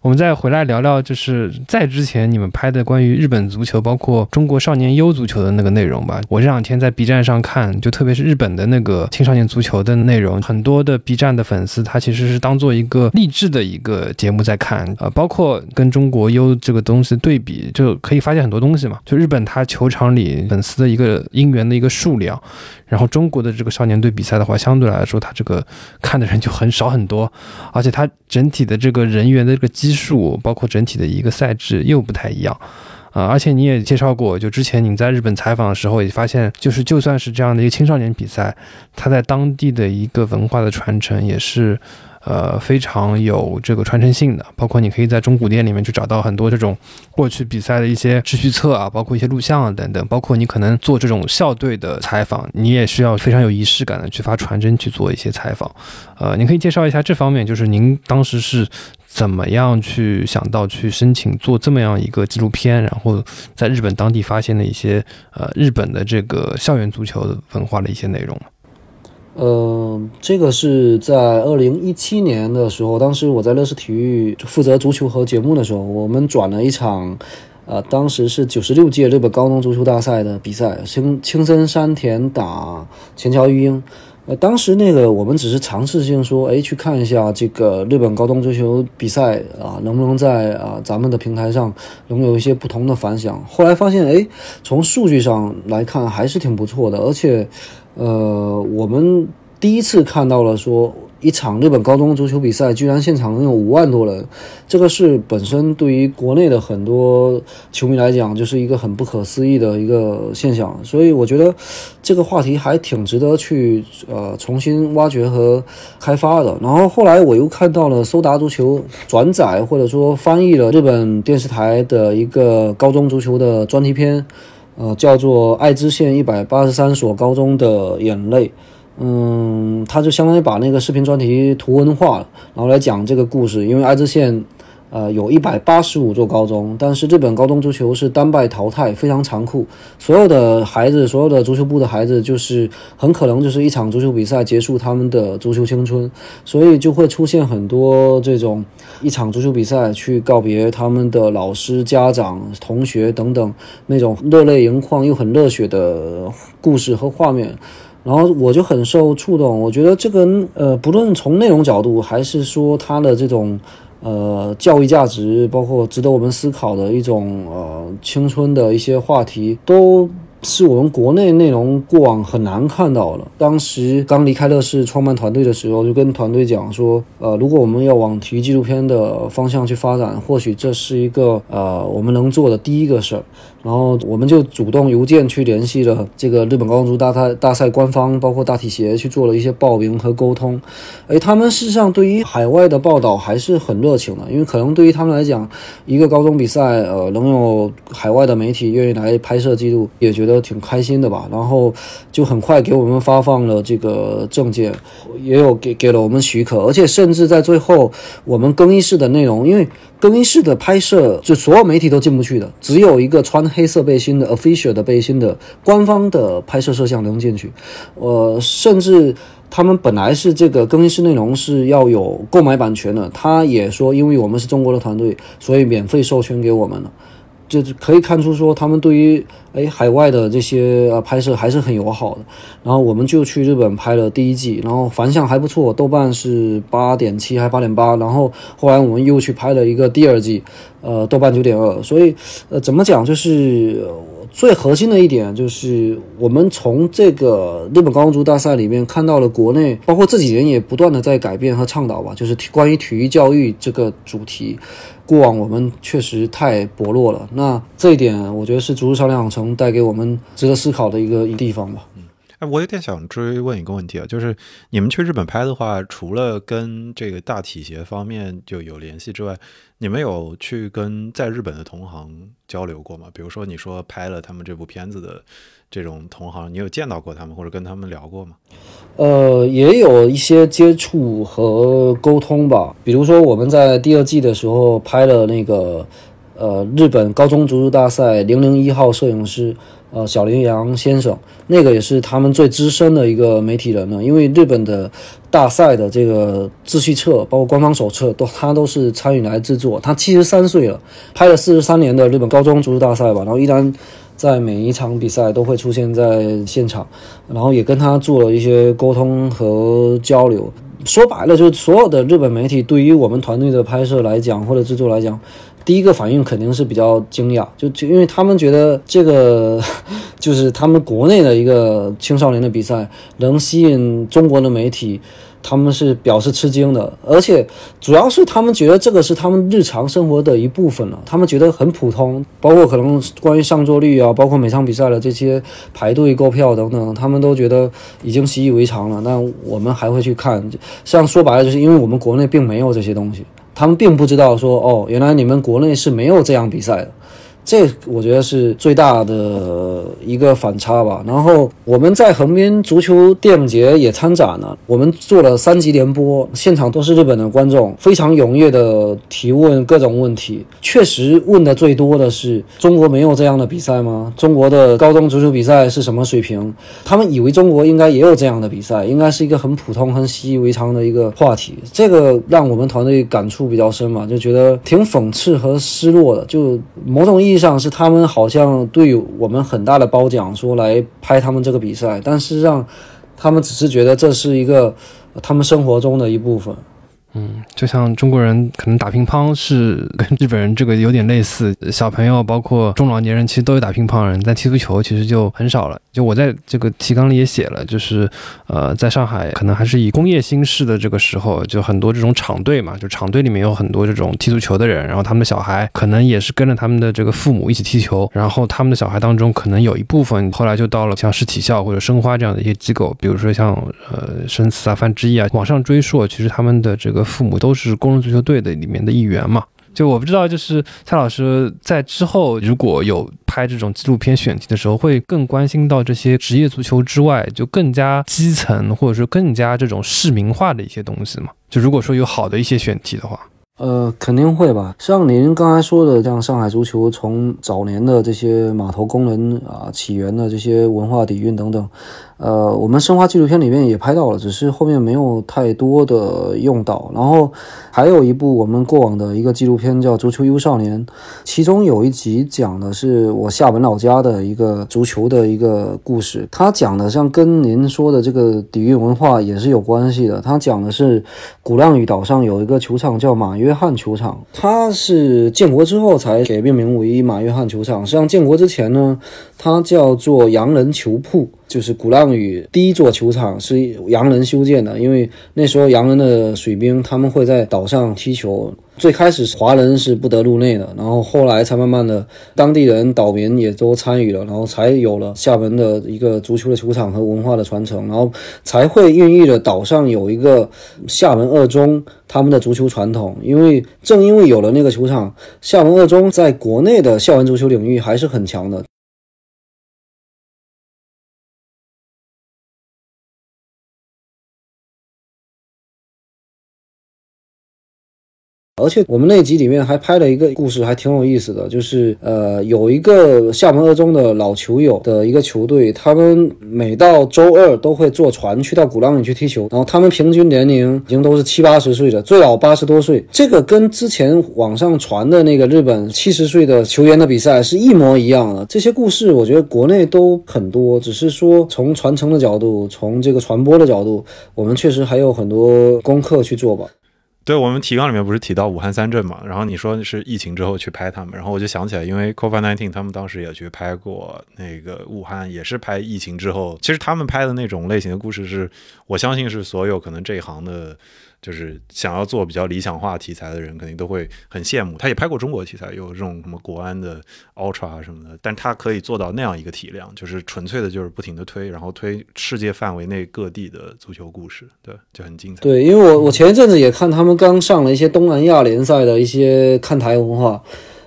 我们再回来聊聊，就是在之前你们拍的关于日本足球包括中国少年优足球的那个内容吧。我这两天在 B 站上看，就特别是日本的那个青少年足球的内容，很多的 B 站的粉丝他其实是当做一个励志的一个节目在看，呃，包括跟中国优这个东西对比就可以发现很多东西嘛。就日本他球场里粉丝的一个应援的一个数量，然后中国的这个少年队比赛的话相对来说他这个看的人就很少很多，而且他整体的这个人员的这个基数包括整体的一个赛制又不太一样啊、呃，而且你也介绍过，就之前你在日本采访的时候也发现，就是就算是这样的一个青少年比赛，它在当地的一个文化的传承也是呃非常有这个传承性的，包括你可以在中古店里面去找到很多这种过去比赛的一些秩序册啊，包括一些录像啊等等，包括你可能做这种校队的采访，你也需要非常有仪式感的去发传真去做一些采访。呃，你可以介绍一下这方面，就是您当时是怎么样去想到去申请做这么样一个纪录片，然后在日本当地发现的一些呃日本的这个校园足球文化的一些内容。呃，这个是在二零一七年的时候，当时我在乐视体育负责足球和节目的时候，我们转了一场，呃，当时是九十六届日本高中足球大赛的比赛，青青森山田打前桥育英。呃，当时那个我们只是尝试性说，哎，去看一下这个日本高中足球比赛啊、呃，能不能在啊、呃、咱们的平台上能有一些不同的反响。后来发现，哎，从数据上来看还是挺不错的，而且。呃，我们第一次看到了说一场日本高中足球比赛居然现场能有五万多人，这个是本身对于国内的很多球迷来讲就是一个很不可思议的一个现象，所以我觉得这个话题还挺值得去呃重新挖掘和开发的。然后后来我又看到了搜达足球转载或者说翻译了日本电视台的一个高中足球的专题片，呃，叫做爱知县一百八十三所高中的眼泪，嗯，他就相当于把那个视频专题图文化了，然后来讲这个故事。因为爱知县呃，有一百八十五座高中，但是日本高中足球是单败淘汰，非常残酷。所有的孩子，所有的足球部的孩子，就是很可能就是一场足球比赛结束他们的足球青春，所以就会出现很多这种一场足球比赛去告别他们的老师、家长、同学等等那种热泪盈眶又很热血的故事和画面。然后我就很受触动，我觉得这个呃，不论从内容角度还是说它的这种呃，教育价值，包括值得我们思考的一种呃青春的一些话题，都是我们国内内容过往很难看到的。当时刚离开乐视创办团队的时候，就跟团队讲说，呃，如果我们要往体育纪录片的方向去发展，或许这是一个呃我们能做的第一个事儿。然后我们就主动邮件去联系了这个日本高中足球大赛大赛官方，包括大体协去做了一些报名和沟通。哎，他们事实上对于海外的报道还是很热情的，因为可能对于他们来讲，一个高中比赛，呃，能有海外的媒体愿意来拍摄记录，也觉得挺开心的吧。然后就很快给我们发放了这个证件，也有给给了我们许可，而且甚至在最后我们更衣室的内容，因为更衣室的拍摄就所有媒体都进不去的，只有一个穿黑色背心的 official 的背心的官方的拍摄摄像能进去。呃，甚至他们本来是这个更衣室内容是要有购买版权的，他也说因为我们是中国的团队，所以免费授权给我们了。这可以看出说他们对于哎海外的这些啊拍摄还是很友好的。然后我们就去日本拍了第一季，然后反响还不错，豆瓣是 八点七 还 八点八， 然后后来我们又去拍了一个第二季，呃豆瓣 九点二。 所以呃怎么讲，就是最核心的一点就是我们从这个日本高空足球大赛里面看到了国内包括自己人也不断的在改变和倡导吧，就是关于体育教育这个主题，过往我们确实太薄弱了。那这一点我觉得是足球少年养成带给我们值得思考的一个地方吧。我有点想追问一个问题啊，就是你们去日本拍的话，除了跟这个大体协方面就有联系之外，你们有去跟在日本的同行交流过吗？比如说你说拍了他们这部片子的这种同行，你有见到过他们或者跟他们聊过吗？呃，也有一些接触和沟通吧。比如说我们在第二季的时候拍了那个呃日本高中足球大赛零零一号摄影师呃，小林洋先生，那个也是他们最资深的一个媒体人呢。因为日本的大赛的这个秩序册，包括官方手册，都他都是参与来制作。他七十三岁了，拍了四十三年的日本高中足球大赛吧，然后依然在每一场比赛都会出现在现场，然后也跟他做了一些沟通和交流。说白了，就是所有的日本媒体对于我们团队的拍摄来讲，或者制作来讲，第一个反应肯定是比较惊讶，就因为他们觉得这个就是他们国内的一个青少年的比赛能吸引中国的媒体，他们是表示吃惊的。而且主要是他们觉得这个是他们日常生活的一部分了，他们觉得很普通，包括可能关于上座率啊，包括每场比赛的这些排队购票等等，他们都觉得已经习以为常了。那我们还会去看，像说白了就是因为我们国内并没有这些东西，他们并不知道说哦，原来你们国内是没有这样比赛的，这我觉得是最大的一个反差吧。然后我们在横滨足球电影节也参展了，我们做了三集联播，现场都是日本的观众，非常踊跃的提问各种问题。确实问的最多的是中国没有这样的比赛吗？中国的高中足球比赛是什么水平？他们以为中国应该也有这样的比赛，应该是一个很普通很习以为常的一个话题。这个让我们团队感触比较深嘛，就觉得挺讽刺和失落的。就某种意义实际上是他们好像对我们很大的褒奖，说来拍他们这个比赛，但事实上他们只是觉得这是一个他们生活中的一部分。嗯，就像中国人可能打乒乓是跟日本人这个有点类似，小朋友包括中老年人其实都有打乒乓人，但踢足球其实就很少了。就我在这个提纲里也写了，就是呃，在上海可能还是以工业新式的这个时候，就很多这种场队嘛，就场队里面有很多这种踢足球的人，然后他们的小孩可能也是跟着他们的这个父母一起踢球，然后他们的小孩当中可能有一部分后来就到了像市体校或者申花这样的一些机构，比如说像呃深四啊、范志毅啊，往上追溯，其实他们的这个父母都是工人足球队的里面的一员嘛。就我不知道，就是蔡老师在之后如果有拍这种纪录片选题的时候，会更关心到这些职业足球之外就更加基层或者说更加这种市民化的一些东西嘛？就如果说有好的一些选题的话，呃，肯定会吧。像您刚才说的，像上海足球从早年的这些码头工人啊起源的这些文化底蕴等等，呃，我们申花纪录片里面也拍到了，只是后面没有太多的用到。然后还有一部我们过往的一个纪录片叫《足球 U 少年》，其中有一集讲的是我厦门老家的一个足球的一个故事，它讲的像跟您说的这个底蕴文化也是有关系的。它讲的是鼓浪屿岛上有一个球场叫马约翰球场，它是建国之后才改变名为马约翰球场，实际上建国之前呢它叫做洋人球铺，就是鼓浪屿第一座球场是洋人修建的。因为那时候洋人的水兵他们会在岛上踢球，最开始华人是不得入内的，然后后来才慢慢的当地人岛民也都参与了，然后才有了厦门的一个足球的球场和文化的传承，然后才会孕育了岛上有一个厦门二中他们的足球传统。因为正因为有了那个球场，厦门二中在国内的校园足球领域还是很强的。而且我们那集里面还拍了一个故事，还挺有意思的，就是呃有一个厦门二中的老球友的一个球队，他们每到周二都会坐船去到鼓浪屿去踢球，然后他们平均年龄已经都是七八十岁了，最老八十多岁。这个跟之前网上传的那个日本七十岁的球员的比赛是一模一样的。这些故事我觉得国内都很多，只是说从传承的角度，从这个传播的角度，我们确实还有很多功课去做吧。对，我们提纲里面不是提到武汉三镇嘛，然后你说是疫情之后去拍他们，然后我就想起来，因为 COVID 十九 他们当时也去拍过那个武汉，也是拍疫情之后。其实他们拍的那种类型的故事是，我相信是所有可能这一行的就是想要做比较理想化题材的人肯定都会很羡慕。他也拍过中国题材，有这种什么国安的 Ultra 什么的，但他可以做到那样一个体量，就是纯粹的就是不停的推，然后推世界范围内各地的足球故事，对，就很精彩。对，因为我我前一阵子也看他们刚上了一些东南亚联赛的一些看台文化，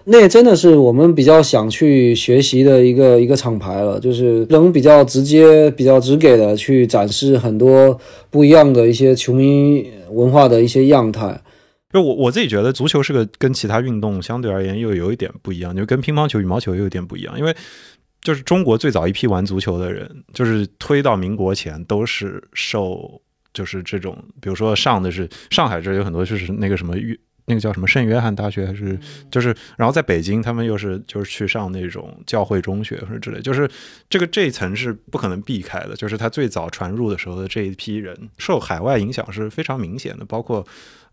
那真的是我们比较想去学习的一个一个厂牌了，就是能比较直接比较直给的去展示很多不一样的一些球迷文化的一些样态。就我我自己觉得足球是个跟其他运动相对而言又有一点不一样，就跟乒乓球羽毛球又有点不一样，因为就是中国最早一批玩足球的人，就是推到民国前都是受就是这种，比如说上的是上海这有很多就是那个什么那个叫什么圣约翰大学还是就是，然后在北京他们又是就是去上那种教会中学或者之类，就是这个这一层是不可能避开的，就是他最早传入的时候的这一批人受海外影响是非常明显的，包括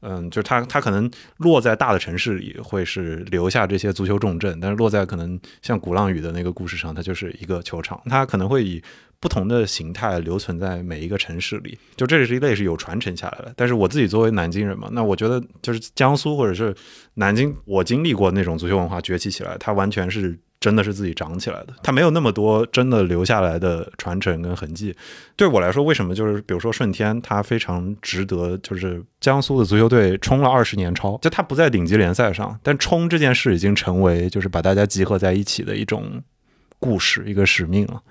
嗯，就是他他可能落在大的城市里会是留下这些足球重镇，但是落在可能像鼓浪屿的那个故事上，它就是一个球场，它可能会以不同的形态留存在每一个城市里，就这是一类是有传承下来的。但是我自己作为南京人嘛，那我觉得就是江苏或者是南京，我经历过那种足球文化崛起起来，它完全是真的是自己长起来的，它没有那么多真的留下来的传承跟痕迹。对我来说，为什么就是比如说顺天，它非常值得，就是江苏的足球队冲了二十年超，就它不在顶级联赛上，但冲这件事已经成为就是把大家集合在一起的一种故事，一个使命了。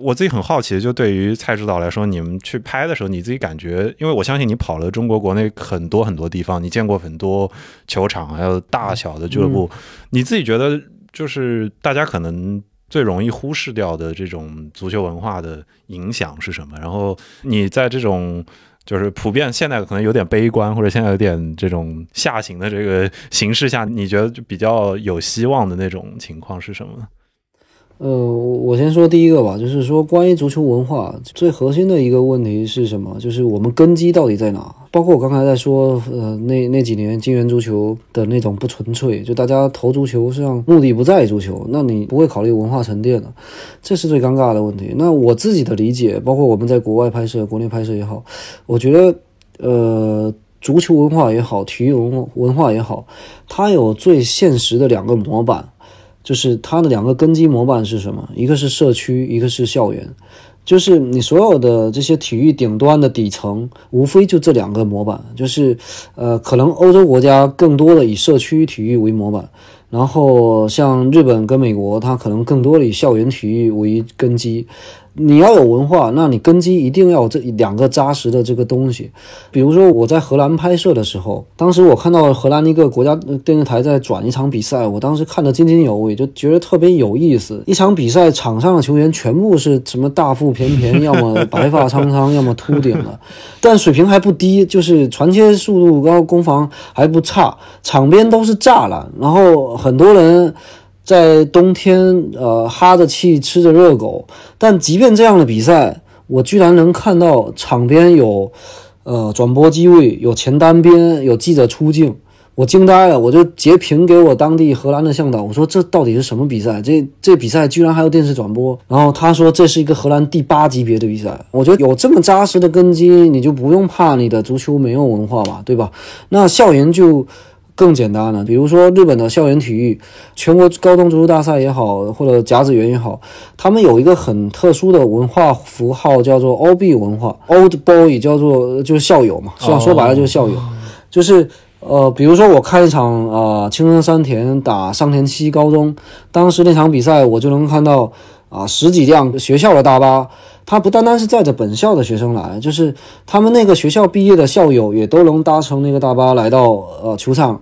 我自己很好奇，就对于蔡指导来说，你们去拍的时候，你自己感觉，因为我相信你跑了中国国内很多很多地方，你见过很多球场，还有大小的俱乐部，嗯、你自己觉得就是大家可能最容易忽视掉的这种足球文化的影响是什么？然后你在这种就是普遍现在可能有点悲观，或者现在有点这种下行的这个形势下，你觉得就比较有希望的那种情况是什么？呃，我先说第一个吧，就是说关于足球文化最核心的一个问题是什么？就是我们根基到底在哪？包括我刚才在说，呃，那那几年金元足球的那种不纯粹，就大家投足球实际上目的不在于足球，那你不会考虑文化沉淀的，这是最尴尬的问题。那我自己的理解，包括我们在国外拍摄、国内拍摄也好，我觉得，呃。足球文化也好，体育文化也好，它有最现实的两个模板，就是它的两个根基模板是什么？一个是社区，一个是校园。就是你所有的这些体育顶端的底层，无非就这两个模板。就是呃，可能欧洲国家更多的以社区体育为模板，然后像日本跟美国，它可能更多的以校园体育为根基。你要有文化，那你根基一定要有这两个扎实的这个东西。比如说我在荷兰拍摄的时候，当时我看到荷兰一个国家电视台在转一场比赛，我当时看得津津有味，就觉得特别有意思。一场比赛场上的球员全部是什么大腹便便，要么白发苍苍，要么秃顶的，但水平还不低，就是传切速度高，攻防还不差，场边都是栅栏，然后很多人在冬天呃哈着气吃着热狗。但即便这样的比赛，我居然能看到场边有呃转播机位，有前单边，有记者出镜，我惊呆了。我就截屏给我当地荷兰的向导，我说这到底是什么比赛，这这比赛居然还有电视转播。然后他说这是一个荷兰第八级别的比赛。我觉得有这么扎实的根基，你就不用怕你的足球没有文化吧，对吧？那校园就更简单了，比如说日本的校园体育，全国高中足球大赛也好，或者甲子园也好，他们有一个很特殊的文化符号，叫做 O B 文化 ，Old Boy 叫做就是校友嘛，实际上说白了就是校友， oh. 就是呃，比如说我看一场啊、呃，青城山田打上田西高中，当时那场比赛我就能看到啊、呃、十几辆学校的大巴。他不单单是载着本校的学生来，就是他们那个学校毕业的校友也都能搭乘那个大巴来到呃球场，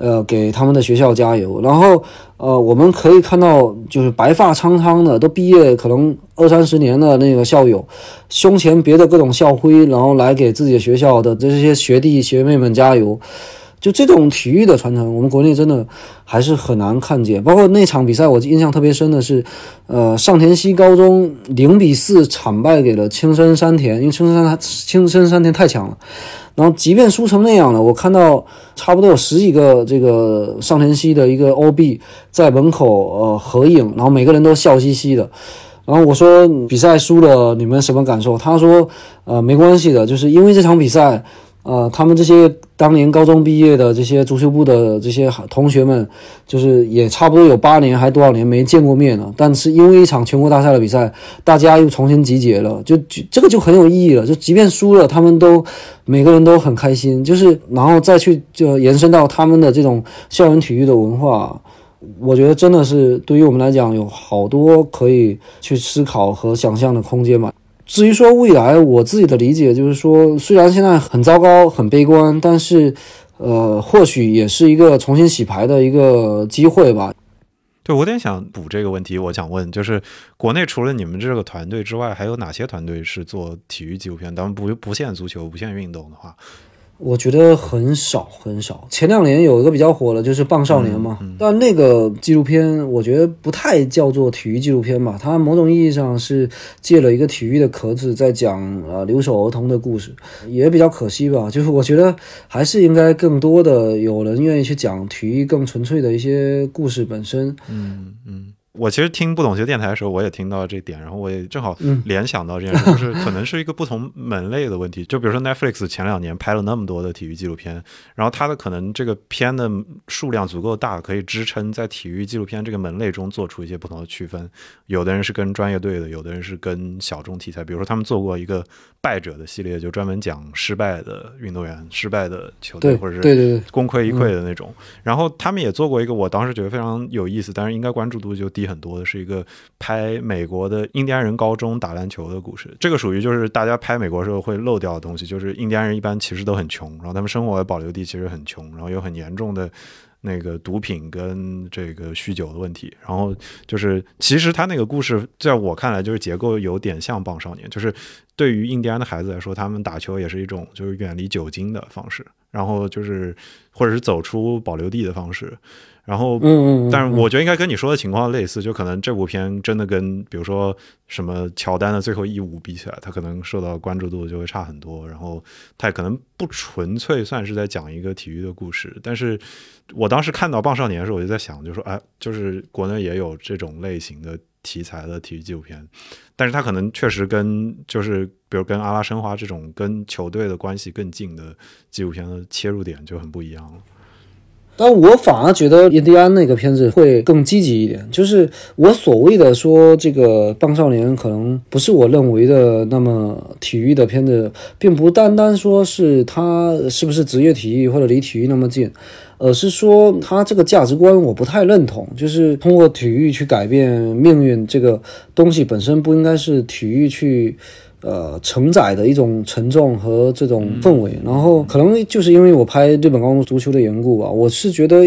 呃，给他们的学校加油。然后，呃，我们可以看到，就是白发苍苍的，都毕业可能二三十年的那个校友，胸前别的各种校徽，然后来给自己的学校的这些学弟学妹们加油。就这种体育的传承，我们国内真的还是很难看见。包括那场比赛，我印象特别深的是，呃，上田西高中零比四惨败给了青森山田，因为青森山青森山田太强了。然后即便输成那样了，我看到差不多有十几个这个上田西的一个 O B 在门口呃合影，然后每个人都笑嘻嘻的。然后我说比赛输了，你们什么感受？他说，呃，没关系的，就是因为这场比赛。呃，他们这些当年高中毕业的这些足球部的这些同学们，就是也差不多有八年还多少年没见过面了，但是因为一场全国大赛的比赛，大家又重新集结了，就这个就很有意义了。就即便输了，他们都每个人都很开心，就是然后再去就延伸到他们的这种校园体育的文化，我觉得真的是对于我们来讲有好多可以去思考和想象的空间嘛。至于说未来，我自己的理解就是说，虽然现在很糟糕、很悲观，但是，呃，或许也是一个重新洗牌的一个机会吧。对，我有点想补这个问题，我想问，就是国内除了你们这个团队之外，还有哪些团队是做体育纪录片？当然不不限足球、不限运动的话。我觉得很少很少。前两年有一个比较火的，就是《棒少年》嘛、嗯嗯，但那个纪录片我觉得不太叫做体育纪录片吧，它某种意义上是借了一个体育的壳子，在讲呃留守儿童的故事，也比较可惜吧。就是我觉得还是应该更多的有人愿意去讲体育更纯粹的一些故事本身。嗯嗯。我其实听不懂球电台的时候，我也听到这点，然后我也正好联想到这件事、嗯、就是可能是一个不同门类的问题。就比如说 Netflix 前两年拍了那么多的体育纪录片，然后它的可能这个片的数量足够大，可以支撑在体育纪录片这个门类中做出一些不同的区分。有的人是跟专业队的，有的人是跟小众题材，比如说他们做过一个败者的系列，就专门讲失败的运动员、失败的球队，或者是功亏一篑的那种、嗯、然后他们也做过一个我当时觉得非常有意思，但是应该关注度就低很多的，是一个拍美国的印第安人高中打篮球的故事。这个属于就是大家拍美国时候会漏掉的东西，就是印第安人一般其实都很穷，然后他们生活的保留地其实很穷，然后有很严重的那个毒品跟这个酗酒的问题。然后就是其实他那个故事在我看来就是结构有点像棒少年，就是对于印第安的孩子来说，他们打球也是一种就是远离酒精的方式，然后就是或者是走出保留地的方式。然后，但是我觉得应该跟你说的情况类似，就可能这部片真的跟比如说什么乔丹的最后一舞比起来，它可能受到关注度就会差很多，然后它也可能不纯粹算是在讲一个体育的故事。但是我当时看到《棒少年》的时候，我就在想，就说哎，就是国内也有这种类型的题材的体育纪录片，但是它可能确实跟就是比如跟阿拉申花这种跟球队的关系更近的纪录片的切入点就很不一样了。但我反而觉得印第安那个片子会更积极一点，就是我所谓的说这个棒少年可能不是我认为的那么体育的片子，并不单单说是他是不是职业体育或者离体育那么近，而是说他这个价值观我不太认同，就是通过体育去改变命运这个东西本身不应该是体育去呃，承载的一种沉重和这种氛围。然后可能就是因为我拍日本高中足球的缘故吧，我是觉得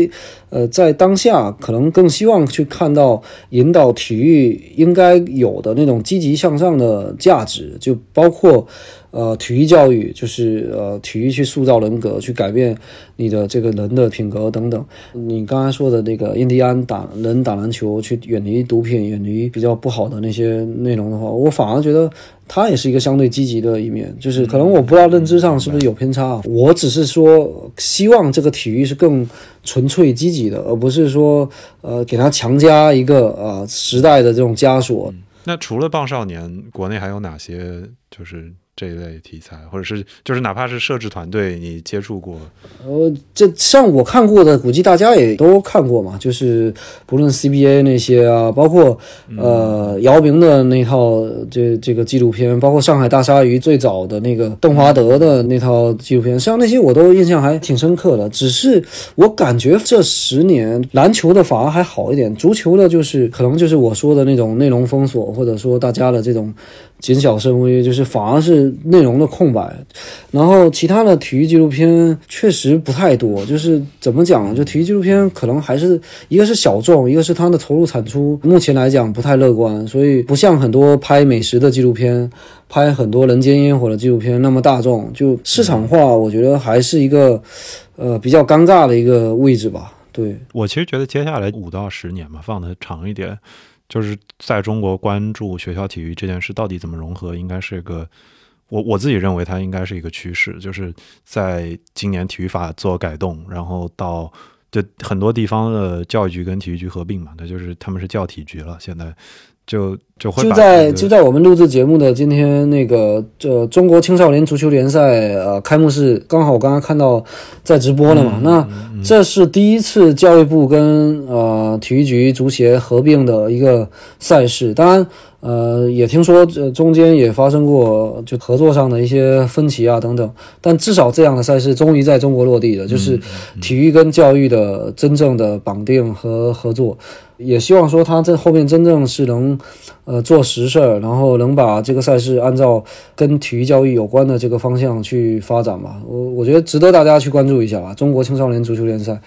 呃，在当下可能更希望去看到引导体育应该有的那种积极向上的价值，就包括呃，体育教育，就是呃，体育去塑造人格，去改变你的这个人的品格等等。你刚才说的那个印第安打人打篮球，去远离毒品，远离比较不好的那些内容的话，我反而觉得它也是一个相对积极的一面。就是可能我不知道认知上是不是有偏差、啊，我只是说希望这个体育是更纯粹积极的，而不是说呃给它强加一个呃时代的这种枷锁、嗯。那除了棒少年，国内还有哪些就是？这一类题材，或者是就是哪怕是摄制团队你接触过？呃，这像我看过的，估计大家也都看过嘛，就是不论 C B A 那些啊，包括呃姚明的那套这这个纪录片，包括上海大鲨鱼最早的那个邓华德的那套纪录片，像那些我都印象还挺深刻的。只是我感觉这十年篮球的反而还好一点，足球的就是可能就是我说的那种内容封锁，或者说大家的这种减小深微，就是反而是内容的空白。然后其他的体育纪录片确实不太多，就是怎么讲，就体育纪录片可能还是一个是小众，一个是它的投入产出目前来讲不太乐观，所以不像很多拍美食的纪录片，拍很多人间烟火的纪录片那么大众，就市场化我觉得还是一个呃比较尴尬的一个位置吧。对，我其实觉得接下来五到十年嘛，放得长一点，就是在中国关注学校体育这件事到底怎么融合，应该是一个我我自己认为它应该是一个趋势，就是在今年体育法做改动，然后到就很多地方的教育局跟体育局合并嘛，那就是他们是教体局了，现在就就会就在就在我们录制节目的今天，那个呃中国青少年足球联赛呃开幕式，刚好我刚刚看到在直播了嘛，嗯、那、嗯、这是第一次教育部跟呃体育局足协合并的一个赛事，当然呃也听说、呃、中间也发生过就合作上的一些分歧啊等等，但至少这样的赛事终于在中国落地了，就是体育跟教育的真正的绑定和合作。也希望说他这后面真正是能呃做实事，然后能把这个赛事按照跟体育教育有关的这个方向去发展吧，我我觉得值得大家去关注一下吧，中国青少年足球联赛。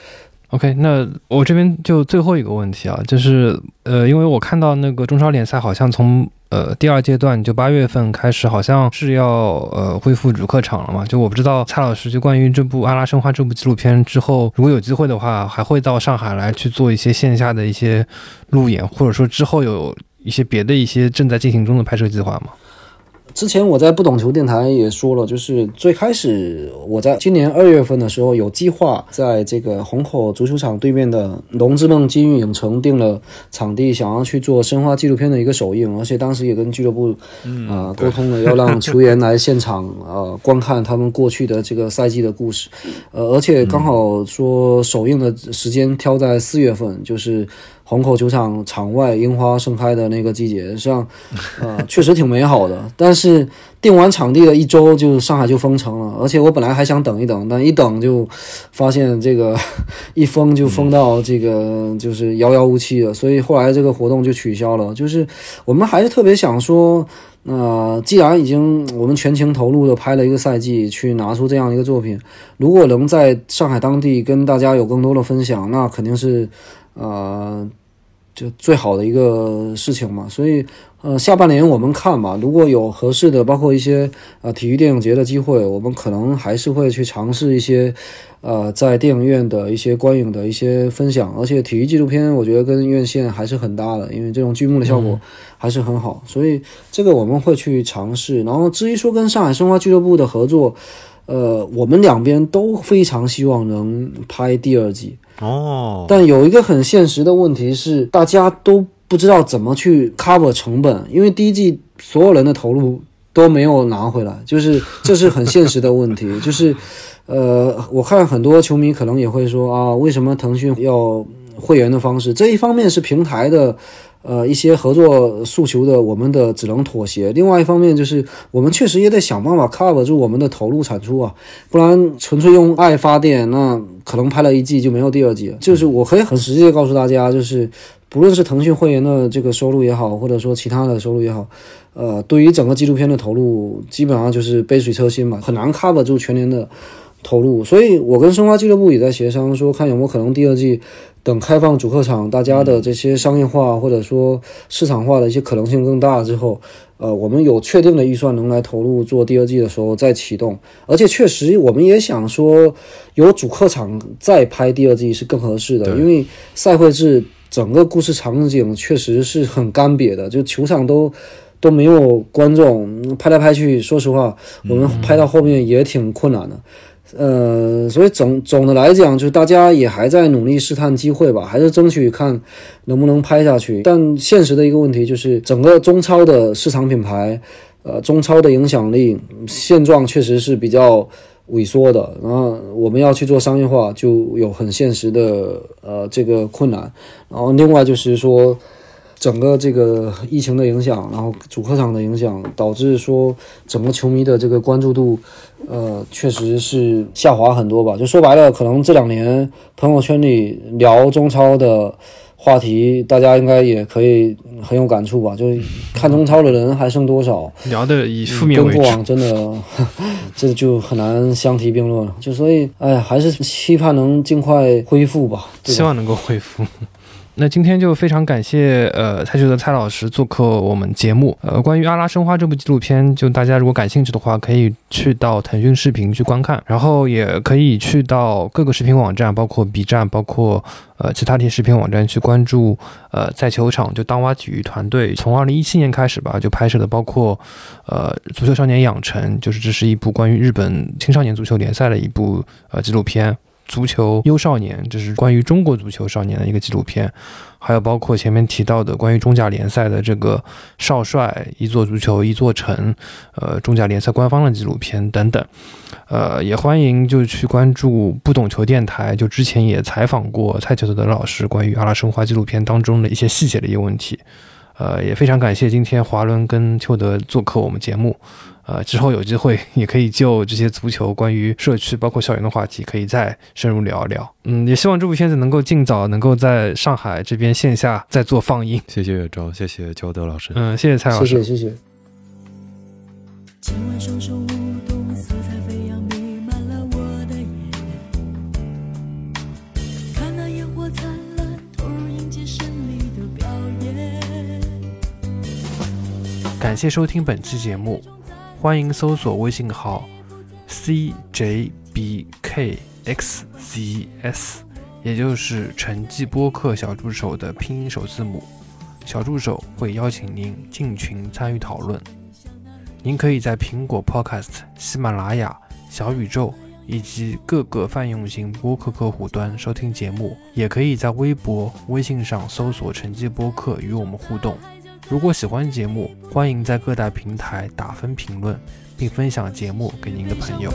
OK， 那我这边就最后一个问题啊，就是呃因为我看到那个中超联赛好像从呃第二阶段就八月份开始好像是要呃恢复主客场了嘛，就我不知道蔡老师就关于这部《阿拉申花》这部纪录片之后，如果有机会的话还会到上海来去做一些线下的一些路演，或者说之后有一些别的一些正在进行中的拍摄计划吗？之前我在不懂球电台也说了，就是最开始我在今年二月份的时候有计划在这个虹口足球场对面的龙之梦金域影城定了场地，想要去做申花纪录片的一个首映，而且当时也跟俱乐部啊、呃、沟通了，要让球员来现场啊、呃、观看他们过去的这个赛季的故事，呃而且刚好说首映的时间挑在四月份，就是虹口球场场外樱花盛开的那个季节，实际上呃确实挺美好的，但是定完场地的一周就上海就封城了，而且我本来还想等一等，但一等就发现这个一封就封到这个就是遥遥无期了，所以后来这个活动就取消了。就是我们还是特别想说呃既然已经我们全情投入的拍了一个赛季，去拿出这样一个作品，如果能在上海当地跟大家有更多的分享，那肯定是呃，就最好的一个事情嘛，所以呃，下半年我们看吧，如果有合适的，包括一些呃体育电影节的机会，我们可能还是会去尝试一些呃在电影院的一些观影的一些分享，而且体育纪录片我觉得跟院线还是很搭的，因为这种剧目的效果还是很好，嗯、所以这个我们会去尝试。然后至于说跟上海申花俱乐部的合作，呃，我们两边都非常希望能拍第二季。哦，但有一个很现实的问题是，大家都不知道怎么去 cover 成本，因为第一季所有人的投入都没有拿回来，就是这是很现实的问题。就是，呃，我看很多球迷可能也会说啊，为什么腾讯要会员的方式？这一方面是平台的。呃，一些合作诉求的，我们的只能妥协。另外一方面就是，我们确实也得想办法 cover 住我们的投入产出啊，不然纯粹用爱发电，那可能拍了一季就没有第二季了。就是我可以很实际的告诉大家，就是不论是腾讯会员的这个收入也好，或者说其他的收入也好，呃，对于整个纪录片的投入，基本上就是杯水车薪吧，很难 cover 住全年的投入。所以我跟申花俱乐部也在协商，说看有没有可能第二季。等开放主客场，大家的这些商业化或者说市场化的一些可能性更大之后，呃，我们有确定的预算能来投入做第二季的时候再启动。而且确实我们也想说，有主客场再拍第二季是更合适的，因为赛会制整个故事场景确实是很干瘪的，就球场都都没有观众，拍来拍去，说实话，我们拍到后面也挺困难的。嗯嗯呃，所以总总的来讲，就是大家也还在努力试探机会吧，还是争取看能不能拍下去。但现实的一个问题就是，整个中超的市场品牌，呃，中超的影响力现状确实是比较萎缩的。然后我们要去做商业化，就有很现实的呃这个困难。然后另外就是说。整个这个疫情的影响，然后主客场的影响，导致说整个球迷的这个关注度，呃，确实是下滑很多吧。就说白了，可能这两年朋友圈里聊中超的话题大家应该也可以很有感触吧，就是看中超的人还剩多少，聊的以负面为主，跟过往真的这就很难相提并论了，就所以哎，还是期盼能尽快恢复吧，对吧，希望能够恢复。那今天就非常感谢呃蔡旭德蔡老师做客我们节目，呃关于《阿拉申花》这部纪录片，就大家如果感兴趣的话，可以去到腾讯视频去观看，然后也可以去到各个视频网站，包括 B 站，包括呃其他的视频网站去关注呃在球场就当挖体育团队从二零一七年开始吧就拍摄的，包括呃足球少年养成，就是这是一部关于日本青少年足球联赛的一部呃纪录片。足球优少年，这是关于中国足球少年的一个纪录片，还有包括前面提到的关于中甲联赛的这个少帅一座足球一座城，呃，中甲联赛官方的纪录片等等，呃，也欢迎就去关注不懂球电台，就之前也采访过蔡秋德老师关于阿拉申花纪录片当中的一些细节的一些问题，呃，也非常感谢今天华伦跟秋德做客我们节目。呃，之后有机会也可以就这些足球关于社区包括校园的话题可以再深入聊一聊，嗯，也希望这部片子能够尽早能够在上海这边线下再做放映。谢谢岳舟，谢谢焦德老师，嗯，谢谢蔡老师，谢谢谢谢。今晚双手舞动，色彩飞扬，弥漫了我的眼，看那烟火灿烂，突如迎接神秘的表演。感谢收听本期节目，欢迎搜索微信号 C J B K X C S， 也就是晨记播客小助手的拼音首字母，小助手会邀请您进群参与讨论。您可以在苹果 Podcast、 喜马拉雅、小宇宙以及各个泛用型播客客户端收听节目，也可以在微博、微信上搜索晨记播客与我们互动。如果喜欢节目，欢迎在各大平台打分评论，并分享节目给您的朋友。